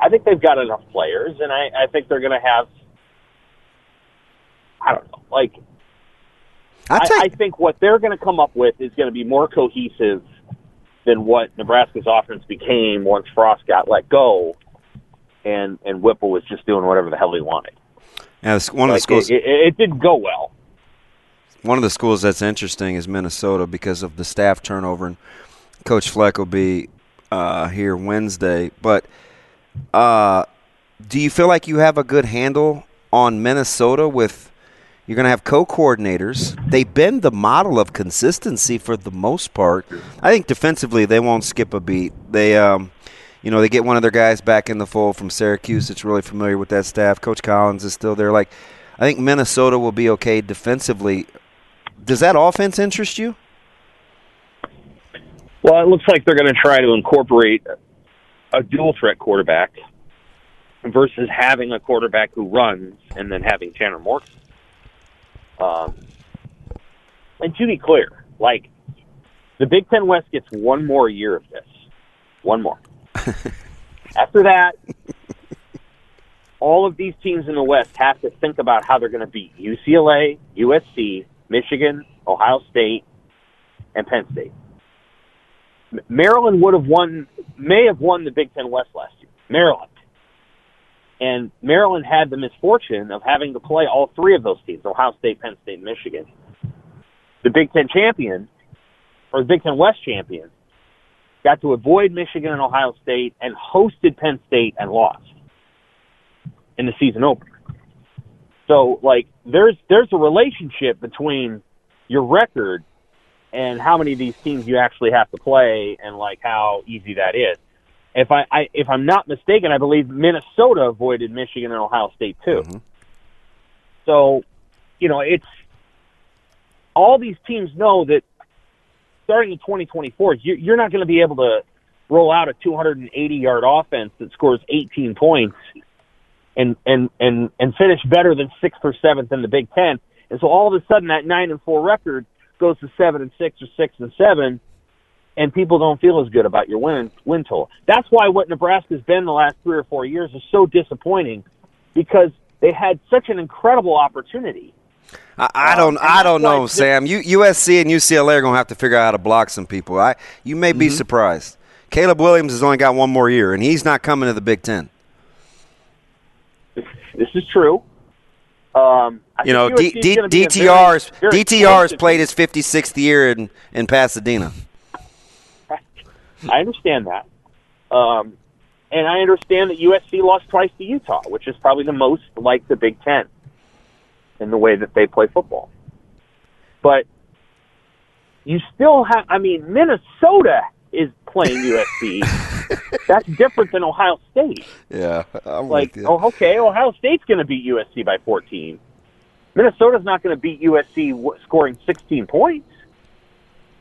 I think they've got enough players, and I, I think they're going to have, I don't know, like, I, I, I think what they're going to come up with is going to be more cohesive than what Nebraska's offense became once Frost got let go and, and Whipple was just doing whatever the hell he wanted. Yeah, one of the schools, it, it, it didn't go well. One of the schools that's interesting is Minnesota because of the staff turnover, and Coach Fleck will be uh, here Wednesday. But uh, do you feel like you have a good handle on Minnesota? With you're going to have co-coordinators. They've been the model of consistency for the most part. I think defensively they won't skip a beat. They, um, you know, they get one of their guys back in the fold from Syracuse that's really familiar with that staff. Coach Collins is still there. Like, I think Minnesota will be okay defensively. Does that offense interest you? Well, it looks like they're going to try to incorporate a dual-threat quarterback versus having a quarterback who runs and then having Tanner Morton. Um, and to be clear, like, the Big Ten West gets one more year of this. One more. After that, all of these teams in the West have to think about how they're going to beat U C L A, U S C, Michigan, Ohio State, and Penn State. Maryland would have won, may have won the Big Ten West last year. Maryland. And Maryland had the misfortune of having to play all three of those teams, Ohio State, Penn State, and Michigan. The Big Ten champion, or the Big Ten West champion, got to avoid Michigan and Ohio State and hosted Penn State and lost in the season opener. So, like, there's there's a relationship between your record and how many of these teams you actually have to play and, like, how easy that is. If, I, I, if I'm not mistaken, I believe Minnesota avoided Michigan and Ohio State, too. Mm-hmm. So, you know, it's – all these teams know that starting in twenty twenty-four, you're not going to be able to roll out a two hundred eighty yard offense that scores eighteen points and and and and finish better than sixth or seventh in the Big Ten. And so all of a sudden, that nine and four record goes to seven and six or six and seven, and people don't feel as good about your win win total. That's why what Nebraska's been the last three or four years is so disappointing, because they had such an incredible opportunity. I, I don't, um, I don't know, Sam. You, U S C and U C L A are going to have to figure out how to block some people. I, you may be mm-hmm. surprised. Caleb Williams has only got one more year, and he's not coming to the Big Ten. This, this is true. Um, I you know, D, D, D T R's very, very D T R's played his fifty-sixth year in, in Pasadena. I understand that. Um, and I understand that U S C lost twice to Utah, which is probably the most like the Big Ten in the way that they play football. But you still have, I mean, Minnesota is playing U S C. That's different than Ohio State. Yeah. I'm like, with you. Oh, okay, Ohio State's going to beat U S C by fourteen. Minnesota's not going to beat U S C scoring sixteen points.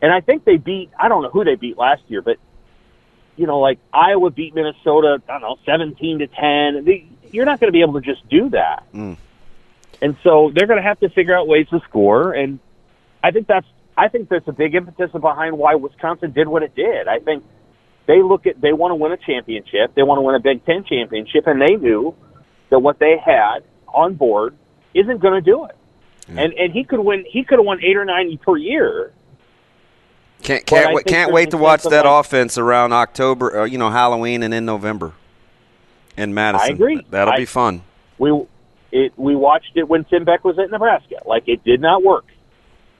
And I think they beat, I don't know who they beat last year, but, you know, like Iowa beat Minnesota, I don't know, seventeen to ten. You're not going to be able to just do that. Mm. And so they're going to have to figure out ways to score, and I think that's I think there's a big impetus behind why Wisconsin did what it did. I think they look at they want to win a championship, they want to win a Big Ten championship, and they knew that what they had on board isn't going to do it. Yeah. And and he could win he could have won eight or nine per year. Can't can't w- can't wait to watch that like, offense around October, or, you know, Halloween and in November in Madison. I agree. That'll I, be fun. We. It, we watched it when Tim Beck was at Nebraska. Like, it did not work.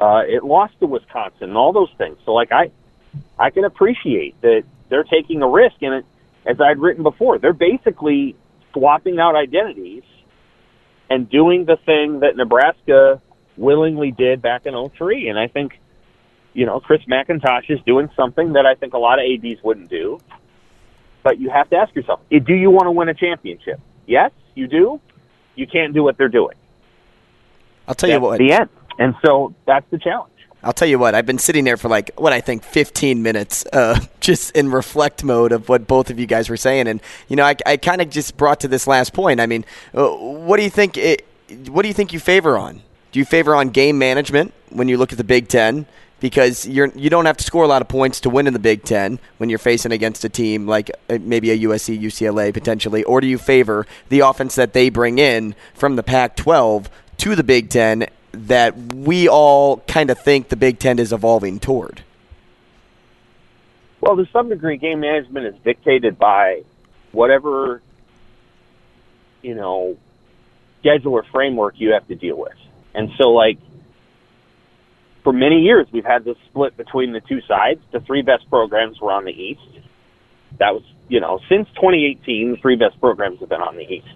Uh, it lost to Wisconsin and all those things. So, like, I I can appreciate that they're taking a risk. And as I'd written before, they're basically swapping out identities and doing the thing that Nebraska willingly did back in oh three. And I think, you know, Chris McIntosh is doing something that I think a lot of A Ds wouldn't do. But you have to ask yourself, do you want to win a championship? Yes, you do. You can't do what they're doing. I'll tell that's you what. The end. And so that's the challenge. I'll tell you what. I've been sitting there for like, what I think, fifteen minutes uh, just in reflect mode of what both of you guys were saying. And, you know, I, I kind of just brought to this last point. I mean, uh, what do you think it, what do you think you favor on? Do you favor on game management when you look at the Big Ten? Because you're, you don't have to score a lot of points to win in the Big Ten when you're facing against a team like maybe a U S C, U C L A potentially, or do you favor the offense that they bring in from the Pac twelve to the Big Ten that we all kind of think the Big Ten is evolving toward? Well, to some degree, game management is dictated by whatever, you know, schedule or framework you have to deal with. And so, like, for many years, we've had this split between the two sides. The three best programs were on the East. That was, you know, since twenty eighteen, the three best programs have been on the East.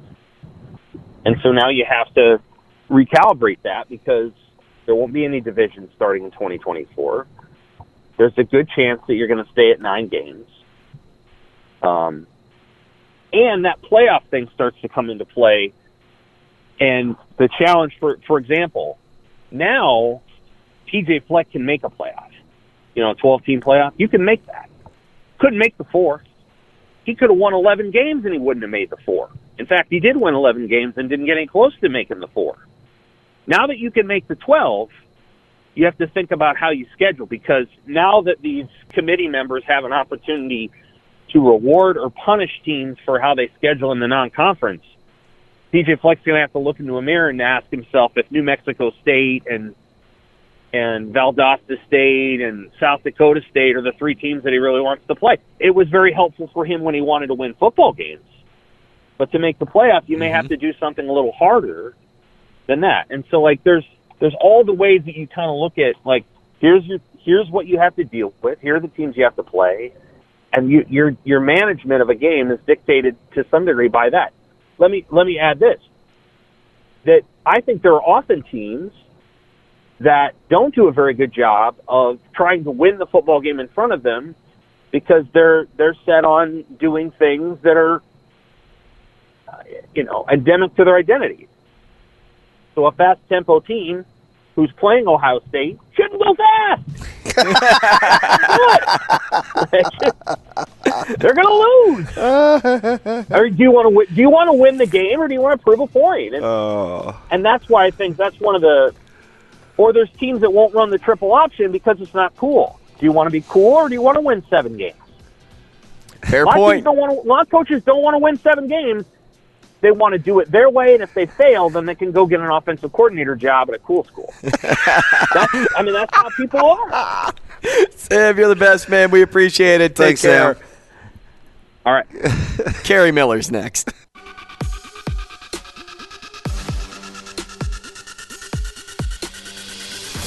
And so now you have to recalibrate that because there won't be any divisions starting in twenty twenty-four. There's a good chance that you're going to stay at nine games. Um, and that playoff thing starts to come into play. And the challenge, for for example, now P J Fleck can make a playoff. You know, a twelve-team playoff, you can make that. Couldn't make the four. He could have won eleven games and he wouldn't have made the four. In fact, he did win eleven games and didn't get any close to making the four. Now that you can make the twelve, you have to think about how you schedule, because now that these committee members have an opportunity to reward or punish teams for how they schedule in the non-conference, P J Fleck's going to have to look into a mirror and ask himself if New Mexico State and and Valdosta State and South Dakota State are the three teams that he really wants to play. It was very helpful for him when he wanted to win football games. But to make the playoff, you mm-hmm. may have to do something a little harder than that. And so, like, there's there's all the ways that you kind of look at, like, here's your, here's what you have to deal with, here are the teams you have to play, and you, your your management of a game is dictated to some degree by that. Let me let me add this, that I think there are often teams that don't do a very good job of trying to win the football game in front of them, because they're they're set on doing things that are, you know, endemic to their identity. So a fast-tempo team who's playing Ohio State shouldn't go fast. They're going to lose. Or do you want to w- do you want to win the game, or do you want to prove a point? And, oh. and that's why I think that's one of the. Or there's teams that won't run the triple option because it's not cool. Do you want to be cool, or do you want to win seven games? Fair point. Don't want to, a lot of coaches don't want to win seven games. They want to do it their way, and if they fail, then they can go get an offensive coordinator job at a cool school. That's, I mean, that's how people are. Sam, you're the best, man. We appreciate it. Take Thanks, care. Sam. All right. Kerry Miller's next.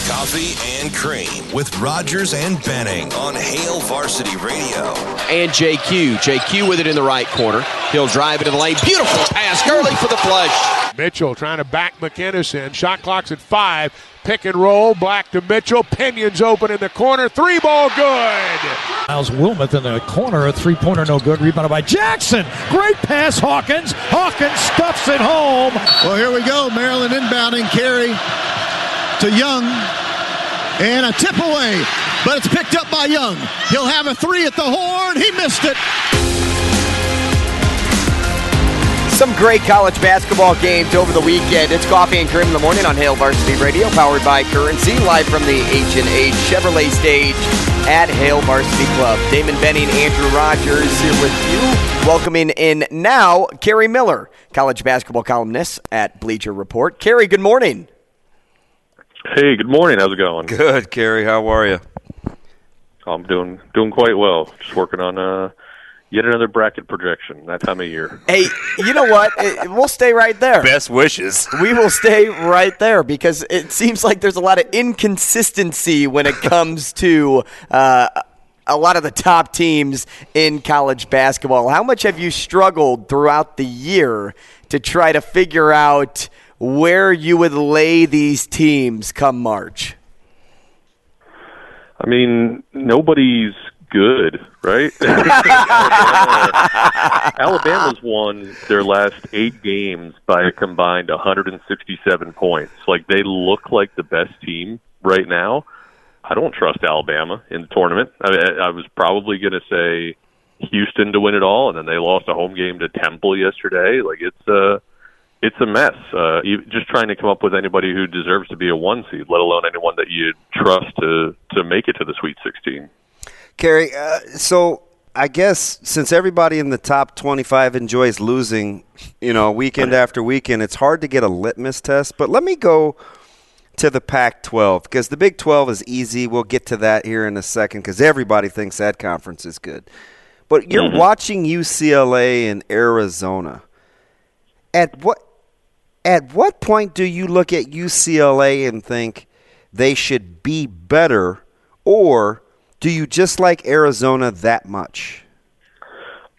Coffee and Cream with Rogers and Benning on Hale Varsity Radio. And J Q. J Q with it in the right corner. He'll drive it in the lane. Beautiful pass. Gurley for the flush. Mitchell trying to back McInnes in. Shot clock's at five. Pick and roll. Black to Mitchell. Pinions open in the corner. Three ball good. Miles Wilmoth in the corner. A three-pointer no good. Rebounded by Jackson. Great pass, Hawkins. Hawkins stuffs it home. Well, here we go. Maryland inbounding. Carry to Young, and a tip away, but it's picked up by Young. He'll have a three at the horn. He missed it. Some great college basketball games over the weekend. It's Coffee and Cream in the morning on Hale Varsity Radio, powered by Currency, live from the H and H Chevrolet stage at Hale Varsity Club. Damon Benning, Andrew Rogers here with you. Welcoming in now Kerry Miller, college basketball columnist at Bleacher Report. Kerry, good morning. Hey, good morning. How's it going? Good, Kerry. How are you? I'm doing doing quite well. Just working on uh, yet another bracket projection, that time of year. Hey, you know what? It, we'll stay right there. Best wishes. We will stay right there, because it seems like there's a lot of inconsistency when it comes to uh, a lot of the top teams in college basketball. How much have you struggled throughout the year to try to figure out where you would lay these teams come March? I mean, nobody's good, right? Alabama's won their last eight games by a combined one hundred sixty-seven points. Like, they look like the best team right now. I don't trust Alabama in the tournament. I, mean, I was probably going to say Houston to win it all, and then they lost a home game to Temple yesterday. Like, it's a... Uh, It's a mess. Uh, just trying to come up with anybody who deserves to be a one seed, let alone anyone that you trust to, to make it to the Sweet sixteen. Kerry, uh, so I guess since everybody in the top twenty-five enjoys losing, you know, weekend after weekend, it's hard to get a litmus test. But let me go to the Pac twelve, because the Big twelve is easy. We'll get to that here in a second, because everybody thinks that conference is good. But you're mm-hmm. watching U C L A and Arizona. At what? At what point do you look at U C L A and think they should be better, or do you just like Arizona that much?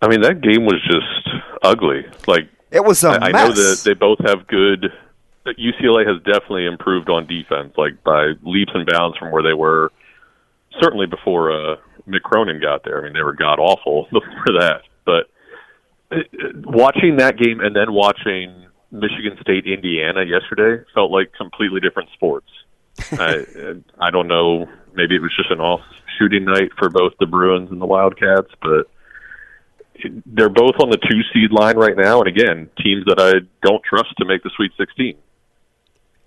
I mean, that game was just ugly. Like, it was a I, mess. I know that they both have good – U C L A has definitely improved on defense, like by leaps and bounds from where they were, certainly before uh, Mick Cronin got there. I mean, they were god-awful before that. But watching that game and then watching Michigan State, Indiana yesterday felt like completely different sports. I, I don't know. Maybe it was just an off shooting night for both the Bruins and the Wildcats, but they're both on the two seed line right now. And again, teams that I don't trust to make the Sweet sixteen.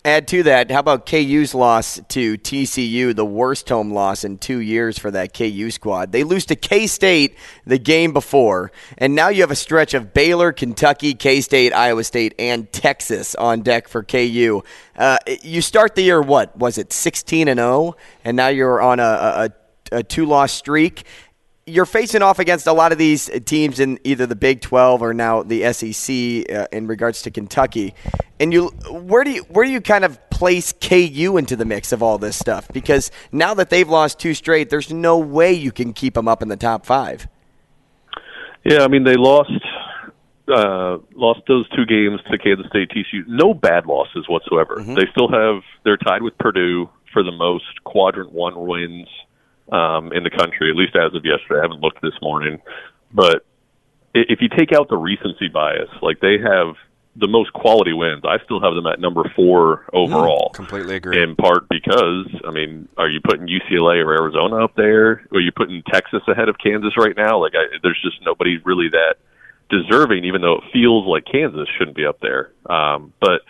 Add to that, how about K U's loss to T C U, the worst home loss in two years for that K U squad? They lose to K-State the game before, and now you have a stretch of Baylor, Kentucky, K-State, Iowa State, and Texas on deck for K U. Uh, you start the year, what, was it sixteen and oh, and now you're on a, a, a two-loss streak. You're facing off against a lot of these teams in either the Big twelve or now the S E C uh, in regards to Kentucky. And you, where do you where do you kind of place K U into the mix of all this stuff? Because now that they've lost two straight, there's no way you can keep them up in the top five. Yeah, I mean, they lost uh, lost those two games to Kansas State, T C U. No bad losses whatsoever. Mm-hmm. They still have they're tied with Purdue for the most quadrant one wins Um, in the country, at least as of yesterday. I haven't looked this morning. But if you take out the recency bias, like they have the most quality wins. I still have them at number four overall. No, completely agree. In part because, I mean, are you putting U C L A or Arizona up there? Or are you putting Texas ahead of Kansas right now? Like, I, there's just nobody really that deserving, even though it feels like Kansas shouldn't be up there. Um, but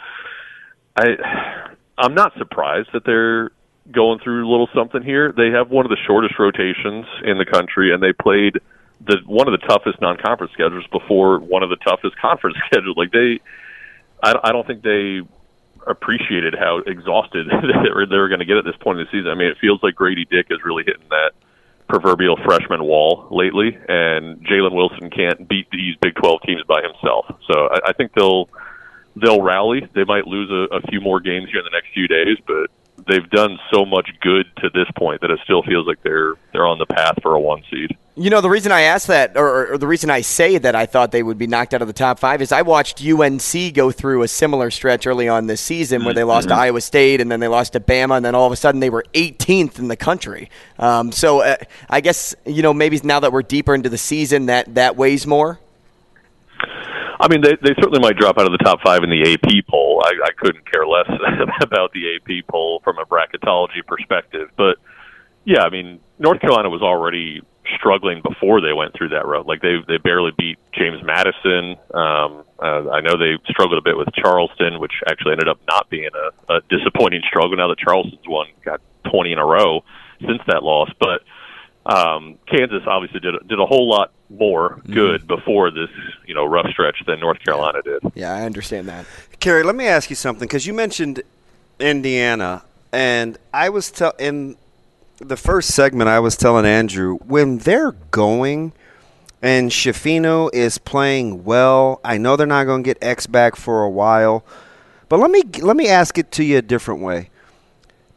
I, I'm not surprised that they're going through a little something here. They have one of the shortest rotations in the country, and they played the one of the toughest non-conference schedules before one of the toughest conference schedules. Like they, I, I don't think they appreciated how exhausted they were, they were going to get at this point in the season. I mean, it feels like Grady Dick is really hitting that proverbial freshman wall lately, and Jalen Wilson can't beat these Big twelve teams by himself. So I, I think they'll they'll rally. They might lose a, a few more games here in the next few days, but they've done so much good to this point that it still feels like they're they're on the path for a one seed. You know, the reason I asked that, or, or the reason I say that I thought they would be knocked out of the top five is I watched U N C go through a similar stretch early on this season where they lost mm-hmm. to Iowa State and then they lost to Bama, and then all of a sudden they were eighteenth in the country. Um, so uh, I guess, you know, maybe now that we're deeper into the season, that, that weighs more? I mean, they, they certainly might drop out of the top five in the A P poll. I, I couldn't care less about the A P poll from a bracketology perspective. But, yeah, I mean, North Carolina was already struggling before they went through that road. Like, they they barely beat James Madison. Um, uh, I know they struggled a bit with Charleston, which actually ended up not being a, a disappointing struggle. Now that Charleston's won, got twenty in a row since that loss. But um, Kansas obviously did did a whole lot more good before this, you know, rough stretch than North Carolina did. Yeah, I understand that. Kerry, let me ask you something, because you mentioned Indiana, and I was tell in the first segment I was telling Andrew, when they're going and Shafino is playing well, I know they're not going to get X back for a while, but let me let me ask it to you a different way.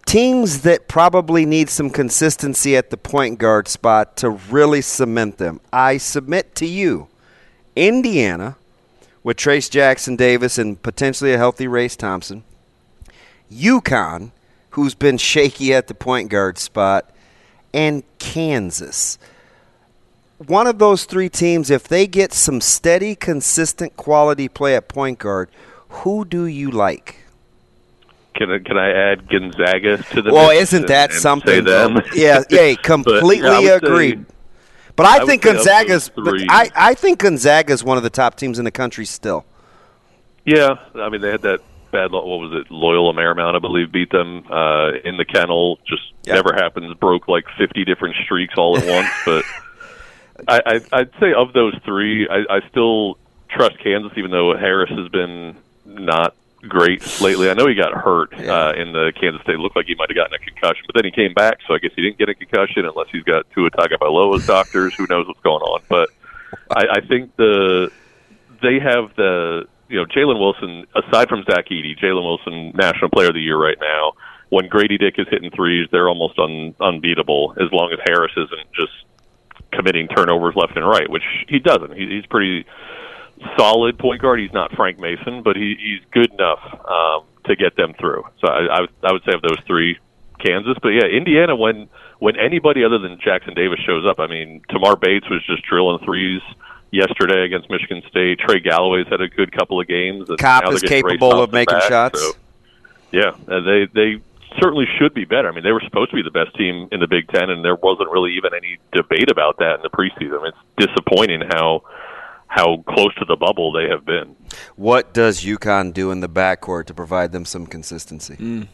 Teams that probably need some consistency at the point guard spot to really cement them. I submit to you, Indiana, with Trayce Jackson-Davis and potentially a healthy Race Thompson, UConn, who's been shaky at the point guard spot, and Kansas. One of those three teams, if they get some steady, consistent quality play at point guard, who do you like? Can I, can I add Gonzaga to the? Well, isn't that and, and something? yeah, yeah, completely but, yeah, agreed. Say, but I, I think Gonzaga's. But I I think Gonzaga's one of the top teams in the country still. Yeah, I mean they had that bad. What was it? Loyola Marymount, I believe, beat them uh, in the kennel. Just yep. Never happens. Broke like fifty different streaks all at once. But I, I I'd say of those three, I, I still trust Kansas, even though Harris has been not great lately. I know he got hurt yeah. uh, in the Kansas State. It looked like he might have gotten a concussion, but then he came back, so I guess he didn't get a concussion unless he's got Tua Tagovailoa's doctors. Who knows what's going on? But I, I think the they have the you know Jalen Wilson, aside from Zach Edey, Jalen Wilson, National Player of the Year right now. When Grady Dick is hitting threes, they're almost un, unbeatable as long as Harris isn't just committing turnovers left and right, which he doesn't. He, he's pretty solid point guard. He's not Frank Mason, but he, he's good enough um, to get them through. So I, I, I would say of those three, Kansas. But, yeah, Indiana, when when anybody other than Jackson Davis shows up, I mean, Tamar Bates was just drilling threes yesterday against Michigan State. Trey Galloway's had a good couple of games. Kopp is capable of making back, shots. So, yeah, they they certainly should be better. I mean, they were supposed to be the best team in the Big Ten, and there wasn't really even any debate about that in the preseason. It's disappointing how how close to the bubble they have been. What does UConn do in the backcourt to provide them some consistency? Mm.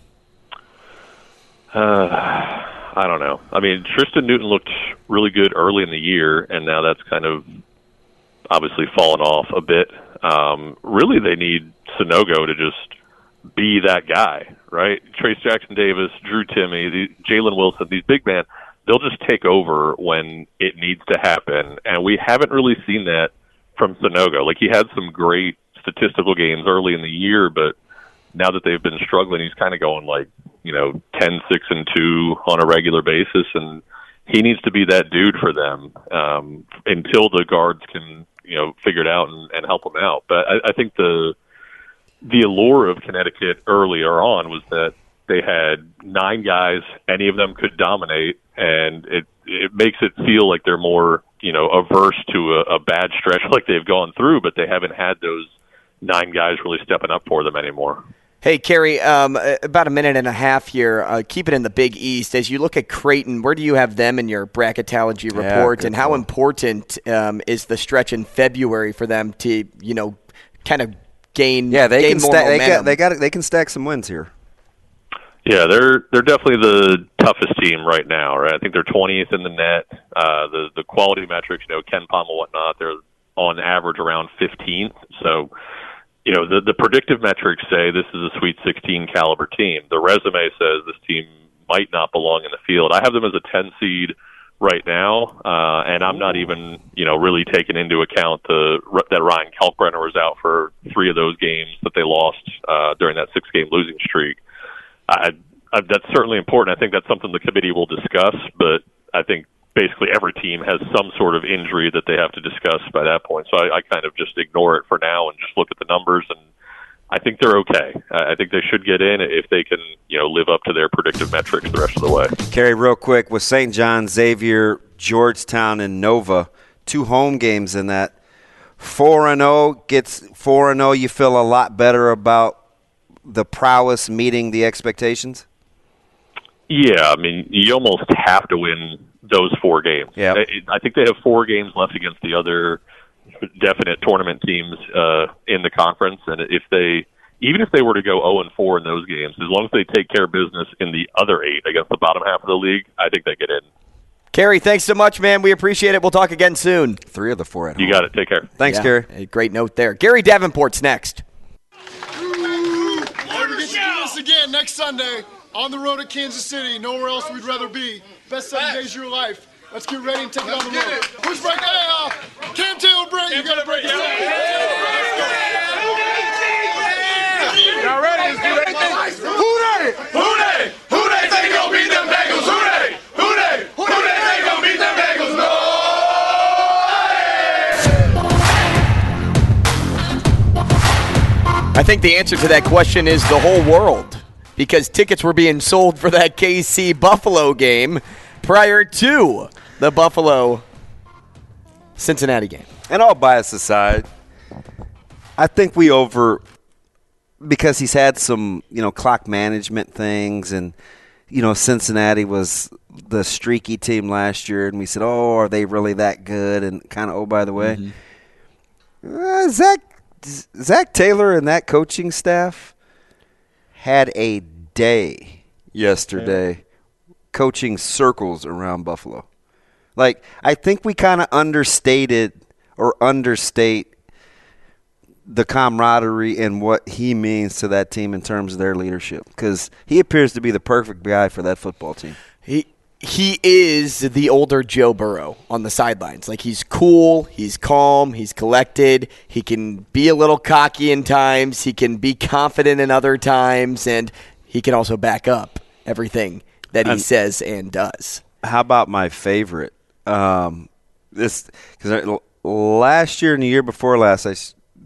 Uh... I don't know. I mean, Tristan Newton looked really good early in the year, and now that's kind of obviously fallen off a bit. Um, really, they need Sanogo to just be that guy, right? Trayce Jackson-Davis, Drew Timme, Jalen Wilson, these big men, they'll just take over when it needs to happen, and we haven't really seen that from Sanogo. Like, he had some great statistical games early in the year, but now that they've been struggling, he's kind of going like, you know, ten, six, and two on a regular basis, and he needs to be that dude for them um, until the guards can, you know, figure it out and, and help him out. But I, I think the the allure of Connecticut earlier on was that they had nine guys, any of them could dominate, and it it makes it feel like they're more, you know, averse to a, a bad stretch like they've gone through, but they haven't had those nine guys really stepping up for them anymore. Hey, Kerry, um, about a minute and a half here. Uh, keep it in the Big East. As you look at Creighton, where do you have them in your bracketology report, yeah, and how point. important um, is the stretch in February for them to, you know, kind of gain? Yeah, they gain can more sta- momentum. They got, they got they can stack some wins here. Yeah, they're they're definitely the toughest team right now. Right, I think they're twentieth in the net. Uh, the the quality metrics, you know, Ken Palm and whatnot, they're on average around fifteenth. So, you know, the, the predictive metrics say this is a Sweet sixteen caliber team. The resume says this team might not belong in the field. I have them as a ten seed right now, uh, and I'm not even, you know, really taking into account the that Ryan Kalkbrenner was out for three of those games that they lost uh, during that six-game losing streak. I, I, that's certainly important. I think that's something the committee will discuss, but I think basically every team has some sort of injury that they have to discuss by that point. So I, I kind of just ignore it for now and just look at the numbers, and I think they're okay. I think they should get in if they can, you know, live up to their predictive metrics the rest of the way. Kerry, real quick, with Saint John, Xavier, Georgetown, and Nova, two home games in that, four and oh gets four and oh, you feel a lot better about the prowess meeting the expectations? Yeah, I mean, you almost have to win those four games. Yeah, I think they have four games left against the other definite tournament teams uh, in the conference, and if they, even if they were to go oh and four in those games, as long as they take care of business in the other eight against the bottom half of the league, I think they get in. Kerry, thanks so much, man. We appreciate it. We'll talk again soon. Three of the four at home. You got it. Take care. Thanks, yeah. Kerry. A great note there. Gary Davenport's next. Ooh, we get to do this again next Sunday. On the road to Kansas City, nowhere else we'd rather be. Best seven days of your life. Let's get ready and take Let's it on the road. Push break, hey, uh, Cam Taylor break. You gotta break it. Y'all ready? Let's do that. Who they? Who they? Who they think gonna beat them Bengals? Who they? Who they? Who they think gonna beat them Bengals? No! I think the answer to that question is the whole world, because tickets were being sold for that K C Buffalo game prior to the Buffalo-Cincinnati game. And all bias aside, I think we over – because he's had some, you know, clock management things, and, you know, Cincinnati was the streaky team last year, and we said, oh, are they really that good? And kind of, oh, by the way, mm-hmm. uh, Zach, Zach Taylor and that coaching staff – had a day yesterday yeah. coaching circles around Buffalo. Like, I think we kind of understated or understate the camaraderie and what he means to that team in terms of their leadership, because he appears to be the perfect guy for that football team. He he is the older Joe Burrow on the sidelines. Like, he's cool, he's calm, he's collected, he can be a little cocky in times, he can be confident in other times, and he can also back up everything that he and says and does. How about my favorite? Um, this because last year and the year before last, I,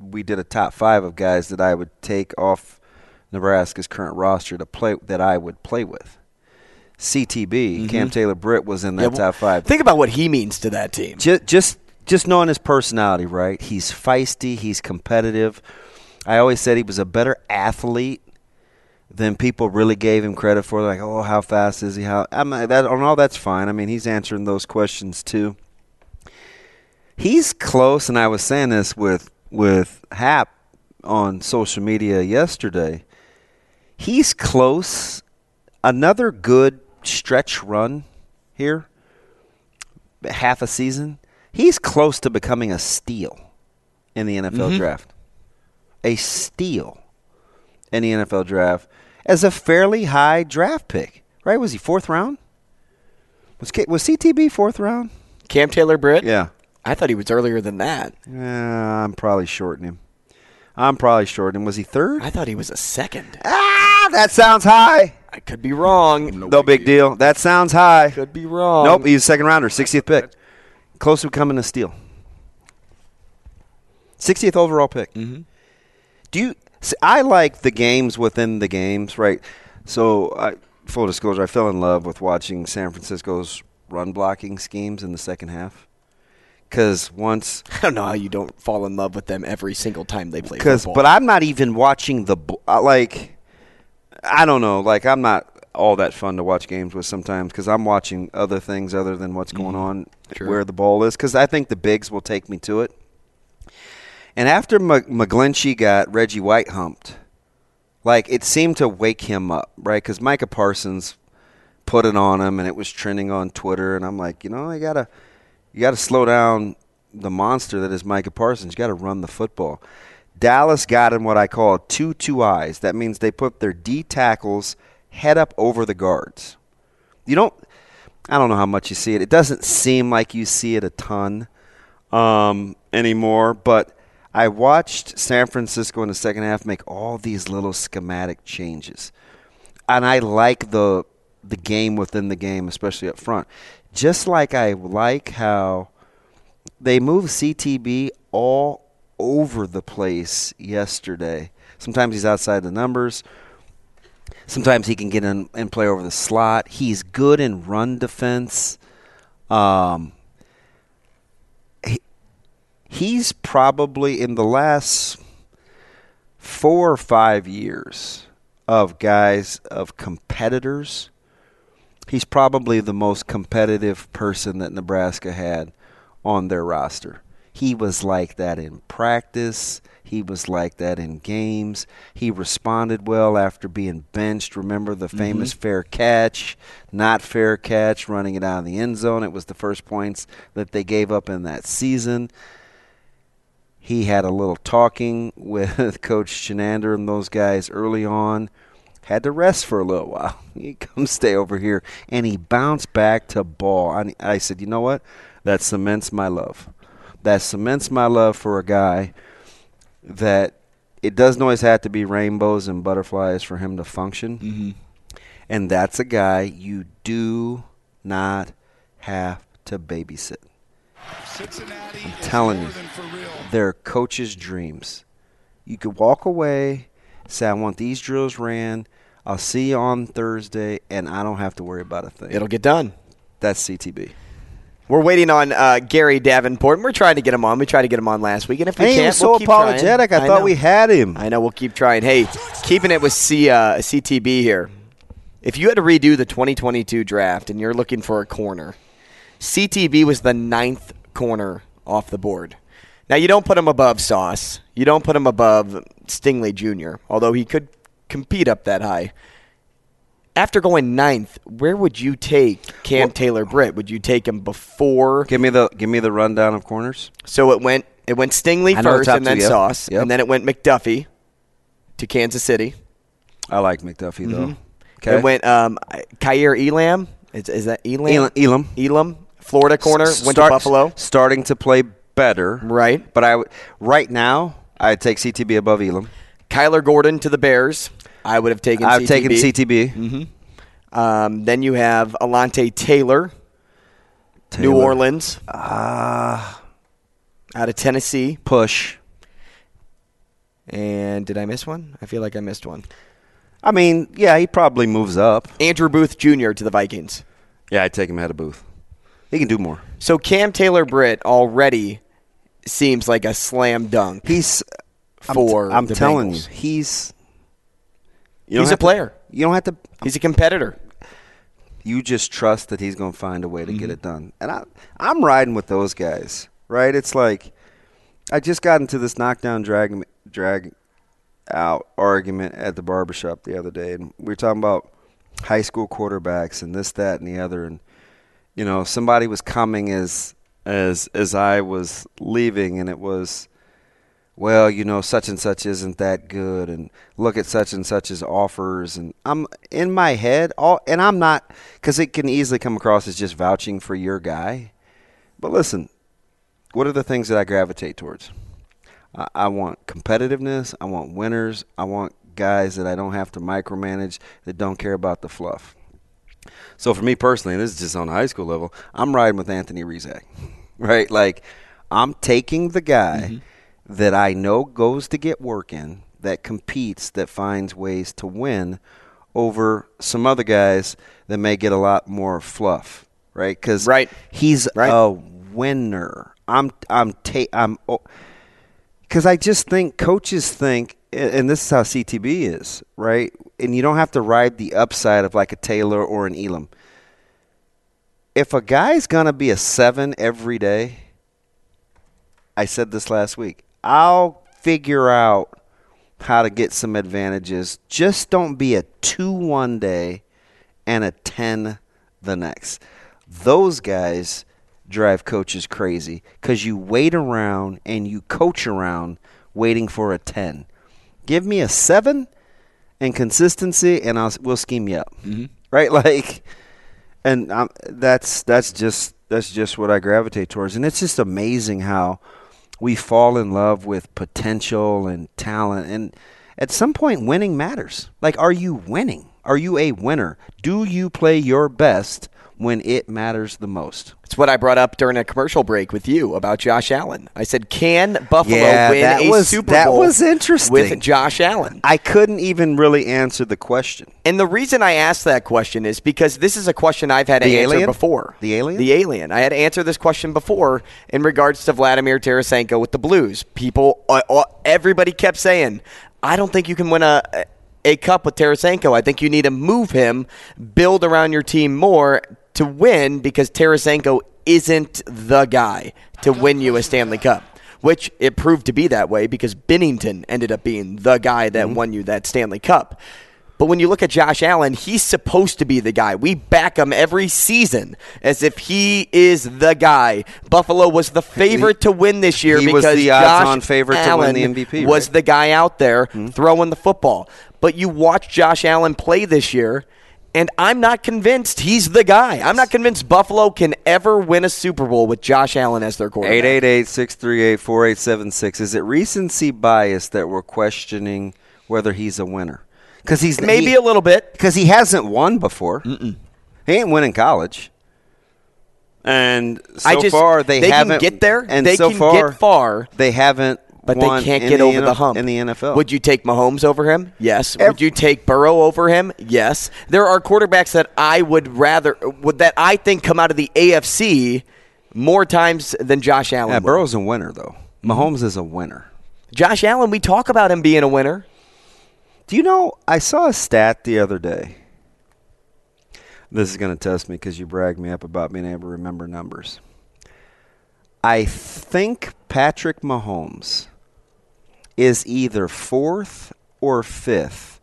we did a top five of guys that I would take off Nebraska's current roster to play that I would play with. C T B, mm-hmm. Cam Taylor Britt was in that yeah, well, top five. Think about what he means to that team. Just, just just knowing his personality, right? He's feisty. He's competitive. I always said he was a better athlete than people really gave him credit for. Like, oh, how fast is he? How? I'm that on all that's fine. I mean, he's answering those questions too. He's close, and I was saying this with with Hap on social media yesterday. He's close. Another good stretch run here, half a season. He's close to becoming a steal in the N F L mm-hmm. draft. A steal in the N F L draft as a fairly high draft pick, right? Was he fourth round? Was K- was C T B fourth round? Cam Taylor-Britt? Yeah. I thought he was earlier than that. Yeah, I'm probably shorting him. I'm probably shorting him. Was he third? I thought he was a second. Ah, that sounds high. I could be wrong. No, no big, big deal. deal. That sounds high. Could be wrong. Nope, he's a second rounder, sixtieth pick. Close to becoming a steal. sixtieth overall pick. Mm-hmm. Do you? See, I like the games within the games, right? So, I, full disclosure, I fell in love with watching San Francisco's run blocking schemes in the second half. Because once – I don't know how you don't fall in love with them every single time they play football. But I'm not even watching the – like, I don't know. Like, I'm not all that fun to watch games with sometimes because I'm watching other things other than what's going on, sure. where the ball is. Because I think the bigs will take me to it. And after McGlinchey got Reggie White humped, like, it seemed to wake him up, right? Because Micah Parsons put it on him, and it was trending on Twitter. And I'm like, you know, I got to – you got to slow down the monster that is Micah Parsons. You got to run the football. Dallas got in what I call two two eyes. That means they put their D tackles head up over the guards. You don't. I don't know how much you see it. It doesn't seem like you see it a ton um, anymore. But I watched San Francisco in the second half make all these little schematic changes, and I like the the game within the game, especially up front. Just like I like how they moved C T B all over the place yesterday. Sometimes he's outside the numbers. Sometimes he can get in and play over the slot. He's good in run defense. Um, he, he's probably in the last four or five years of guys, of competitors, he's probably the most competitive person that Nebraska had on their roster. He was like that in practice. He was like that in games. He responded well after being benched. Remember the famous mm-hmm. fair catch, not fair catch, running it out of the end zone. It was the first points that they gave up in that season. He had a little talking with Coach Chenander and those guys early on. Had to rest for a little while. He come stay over here, and he bounced back to ball. I, I said, you know what? That cements my love. That cements my love for a guy that it doesn't always have to be rainbows and butterflies for him to function. Mm-hmm. And that's a guy you do not have to babysit. Cincinnati, I'm telling you, they're coaches' dreams. You could walk away. Say, I want these drills ran. I'll see you on Thursday, and I don't have to worry about a thing. It'll get done. That's C T B. We're waiting on uh, Gary Davenport, and we're trying to get him on. We tried to get him on last week, and if we hey, can't, we'll so keep apologetic. Trying. I, I thought know. we had him. I know. We'll keep trying. Hey, keeping it with C, uh, C T B here. If you had to redo the twenty twenty-two draft and you're looking for a corner, C T B was the ninth corner off the board. Now, you don't put him above Sauce. You don't put him above Stingley Junior, although he could compete up that high. After going ninth, where would you take Cam well, Taylor-Britt? Would you take him before? Give me the give me the rundown of corners. So it went it went Stingley I first and then two, yep. Sauce, yep. and then it went McDuffie to Kansas City. I like McDuffie, mm-hmm. though. Okay. It went um, Kyer Elam. Is, is that Elam? Elam. Elam, Florida corner, S- went start, to Buffalo. Starting to play better. Right. But I w- right now, I'd take C T B above Elam. Kyler Gordon to the Bears. I would have taken I've C T B. I've taken C T B. Mm-hmm. Um, then you have Alante Taylor, Taylor. New Orleans. Uh, out of Tennessee. Push. And did I miss one? I feel like I missed one. I mean, yeah, he probably moves up. Andrew Booth Junior to the Vikings. Yeah, I'd take him out of Booth. He can do more. So Cam Taylor-Britt already seems like a slam dunk. He's for I'm, t- I'm the telling Bengals. you, he's you he's a player. To, you don't have to. He's a competitor. You just trust that he's going to find a way to mm-hmm. get it done. And I, I'm riding with those guys, right? It's like I just got into this knockdown drag drag out argument at the barbershop the other day, and we were talking about high school quarterbacks and this, that, and the other. And, you know, somebody was coming as as as I was leaving, and it was, well, you know, such and such isn't that good, and look at such and such's offers. And I'm in my head, all, and I'm not, because it can easily come across as just vouching for your guy. But listen, what are the things that I gravitate towards? I, I want competitiveness. I want winners. I want guys that I don't have to micromanage, that don't care about the fluff. So for me personally, and this is just on a high school level, I'm riding with Anthony Rizak, right? Like, I'm taking the guy mm-hmm. that I know goes to get work in, that competes, that finds ways to win over some other guys that may get a lot more fluff, right? Because right. he's right. a winner. I'm I'm ta- I'm because oh, I just think coaches think, and this is how C T B is, right? And you don't have to ride the upside of like a Taylor or an Elam. If a guy's gonna be a seven every day, I said this last week, I'll figure out how to get some advantages. Just don't be a two one day and a ten the next. Those guys drive coaches crazy because you wait around and you coach around waiting for a ten. Give me a seven and consistency, and I'll, we'll scheme you up. Mm-hmm. Right? Like, and I'm, that's that's just that's just what I gravitate towards. And it's just amazing how we fall in love with potential and talent. And at some point, winning matters. Like, are you winning? Are you a winner? Do you play your best when it matters the most? It's what I brought up during a commercial break with you about Josh Allen. I said, can Buffalo yeah, win that a was, Super that Bowl was interesting. with Josh Allen? I couldn't even really answer the question. And the reason I asked that question is because this is a question I've had to answer before. The alien? The alien. I had to answer this question before in regards to Vladimir Tarasenko with the Blues. People, everybody kept saying, I don't think you can win a – a cup with Tarasenko. I think you need to move him, build around your team more to win, because Tarasenko isn't the guy to win you a Stanley Cup, which it proved to be that way because Binnington ended up being the guy that mm-hmm. won you that Stanley Cup. But when you look at Josh Allen, he's supposed to be the guy. We back him every season as if he is the guy. Buffalo was the favorite to win this year he because was the odds-on favorite Allen to win the M V P, was right? the guy out there mm-hmm. throwing the football. But you watch Josh Allen play this year, and I'm not convinced he's the guy. I'm not convinced Buffalo can ever win a Super Bowl with Josh Allen as their quarterback. eight eight eight, six three eight, four eight seven six. Is it recency bias that we're questioning whether he's a winner? Because he's maybe he, a little bit because he hasn't won before. Mm-mm. He ain't winning college, and so I just, far they, they haven't can get there. And they so can far, get far. They haven't, but won they can't get the over N- the hump in the N F L. Would you take Mahomes over him? Yes. Every, would you take Burrow over him? Yes. There are quarterbacks that I would rather would, that I think come out of the A F C more times than Josh Allen. Yeah, would. Burrow's a winner though. Mahomes is a winner. Josh Allen, we talk about him being a winner. Do you know, I saw a stat the other day. This is going to test me because you bragged me up about being able to remember numbers. I think Patrick Mahomes is either fourth or fifth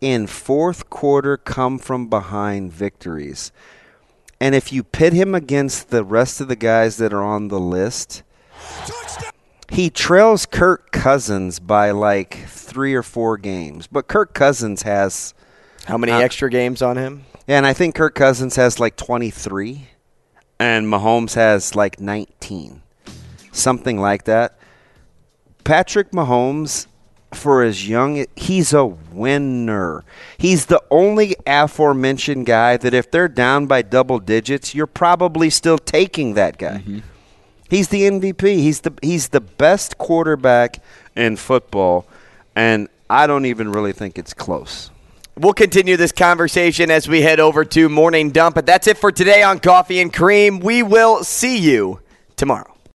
in fourth quarter come from behind victories. And if you pit him against the rest of the guys that are on the list, touchdown! He trails Kirk Cousins by like three or four games. But Kirk Cousins has how many uh, extra games on him? And I think Kirk Cousins has like twenty-three. And Mahomes has like nineteen. Something like that. Patrick Mahomes, for as young, he's a winner. He's the only aforementioned guy that if they're down by double digits, you're probably still taking that guy. Mm-hmm. He's the M V P. He's the he's the best quarterback in football, and I don't even really think it's close. We'll continue this conversation as we head over to Morning Dump. But that's it for today on Coffee and Cream. We will see you tomorrow.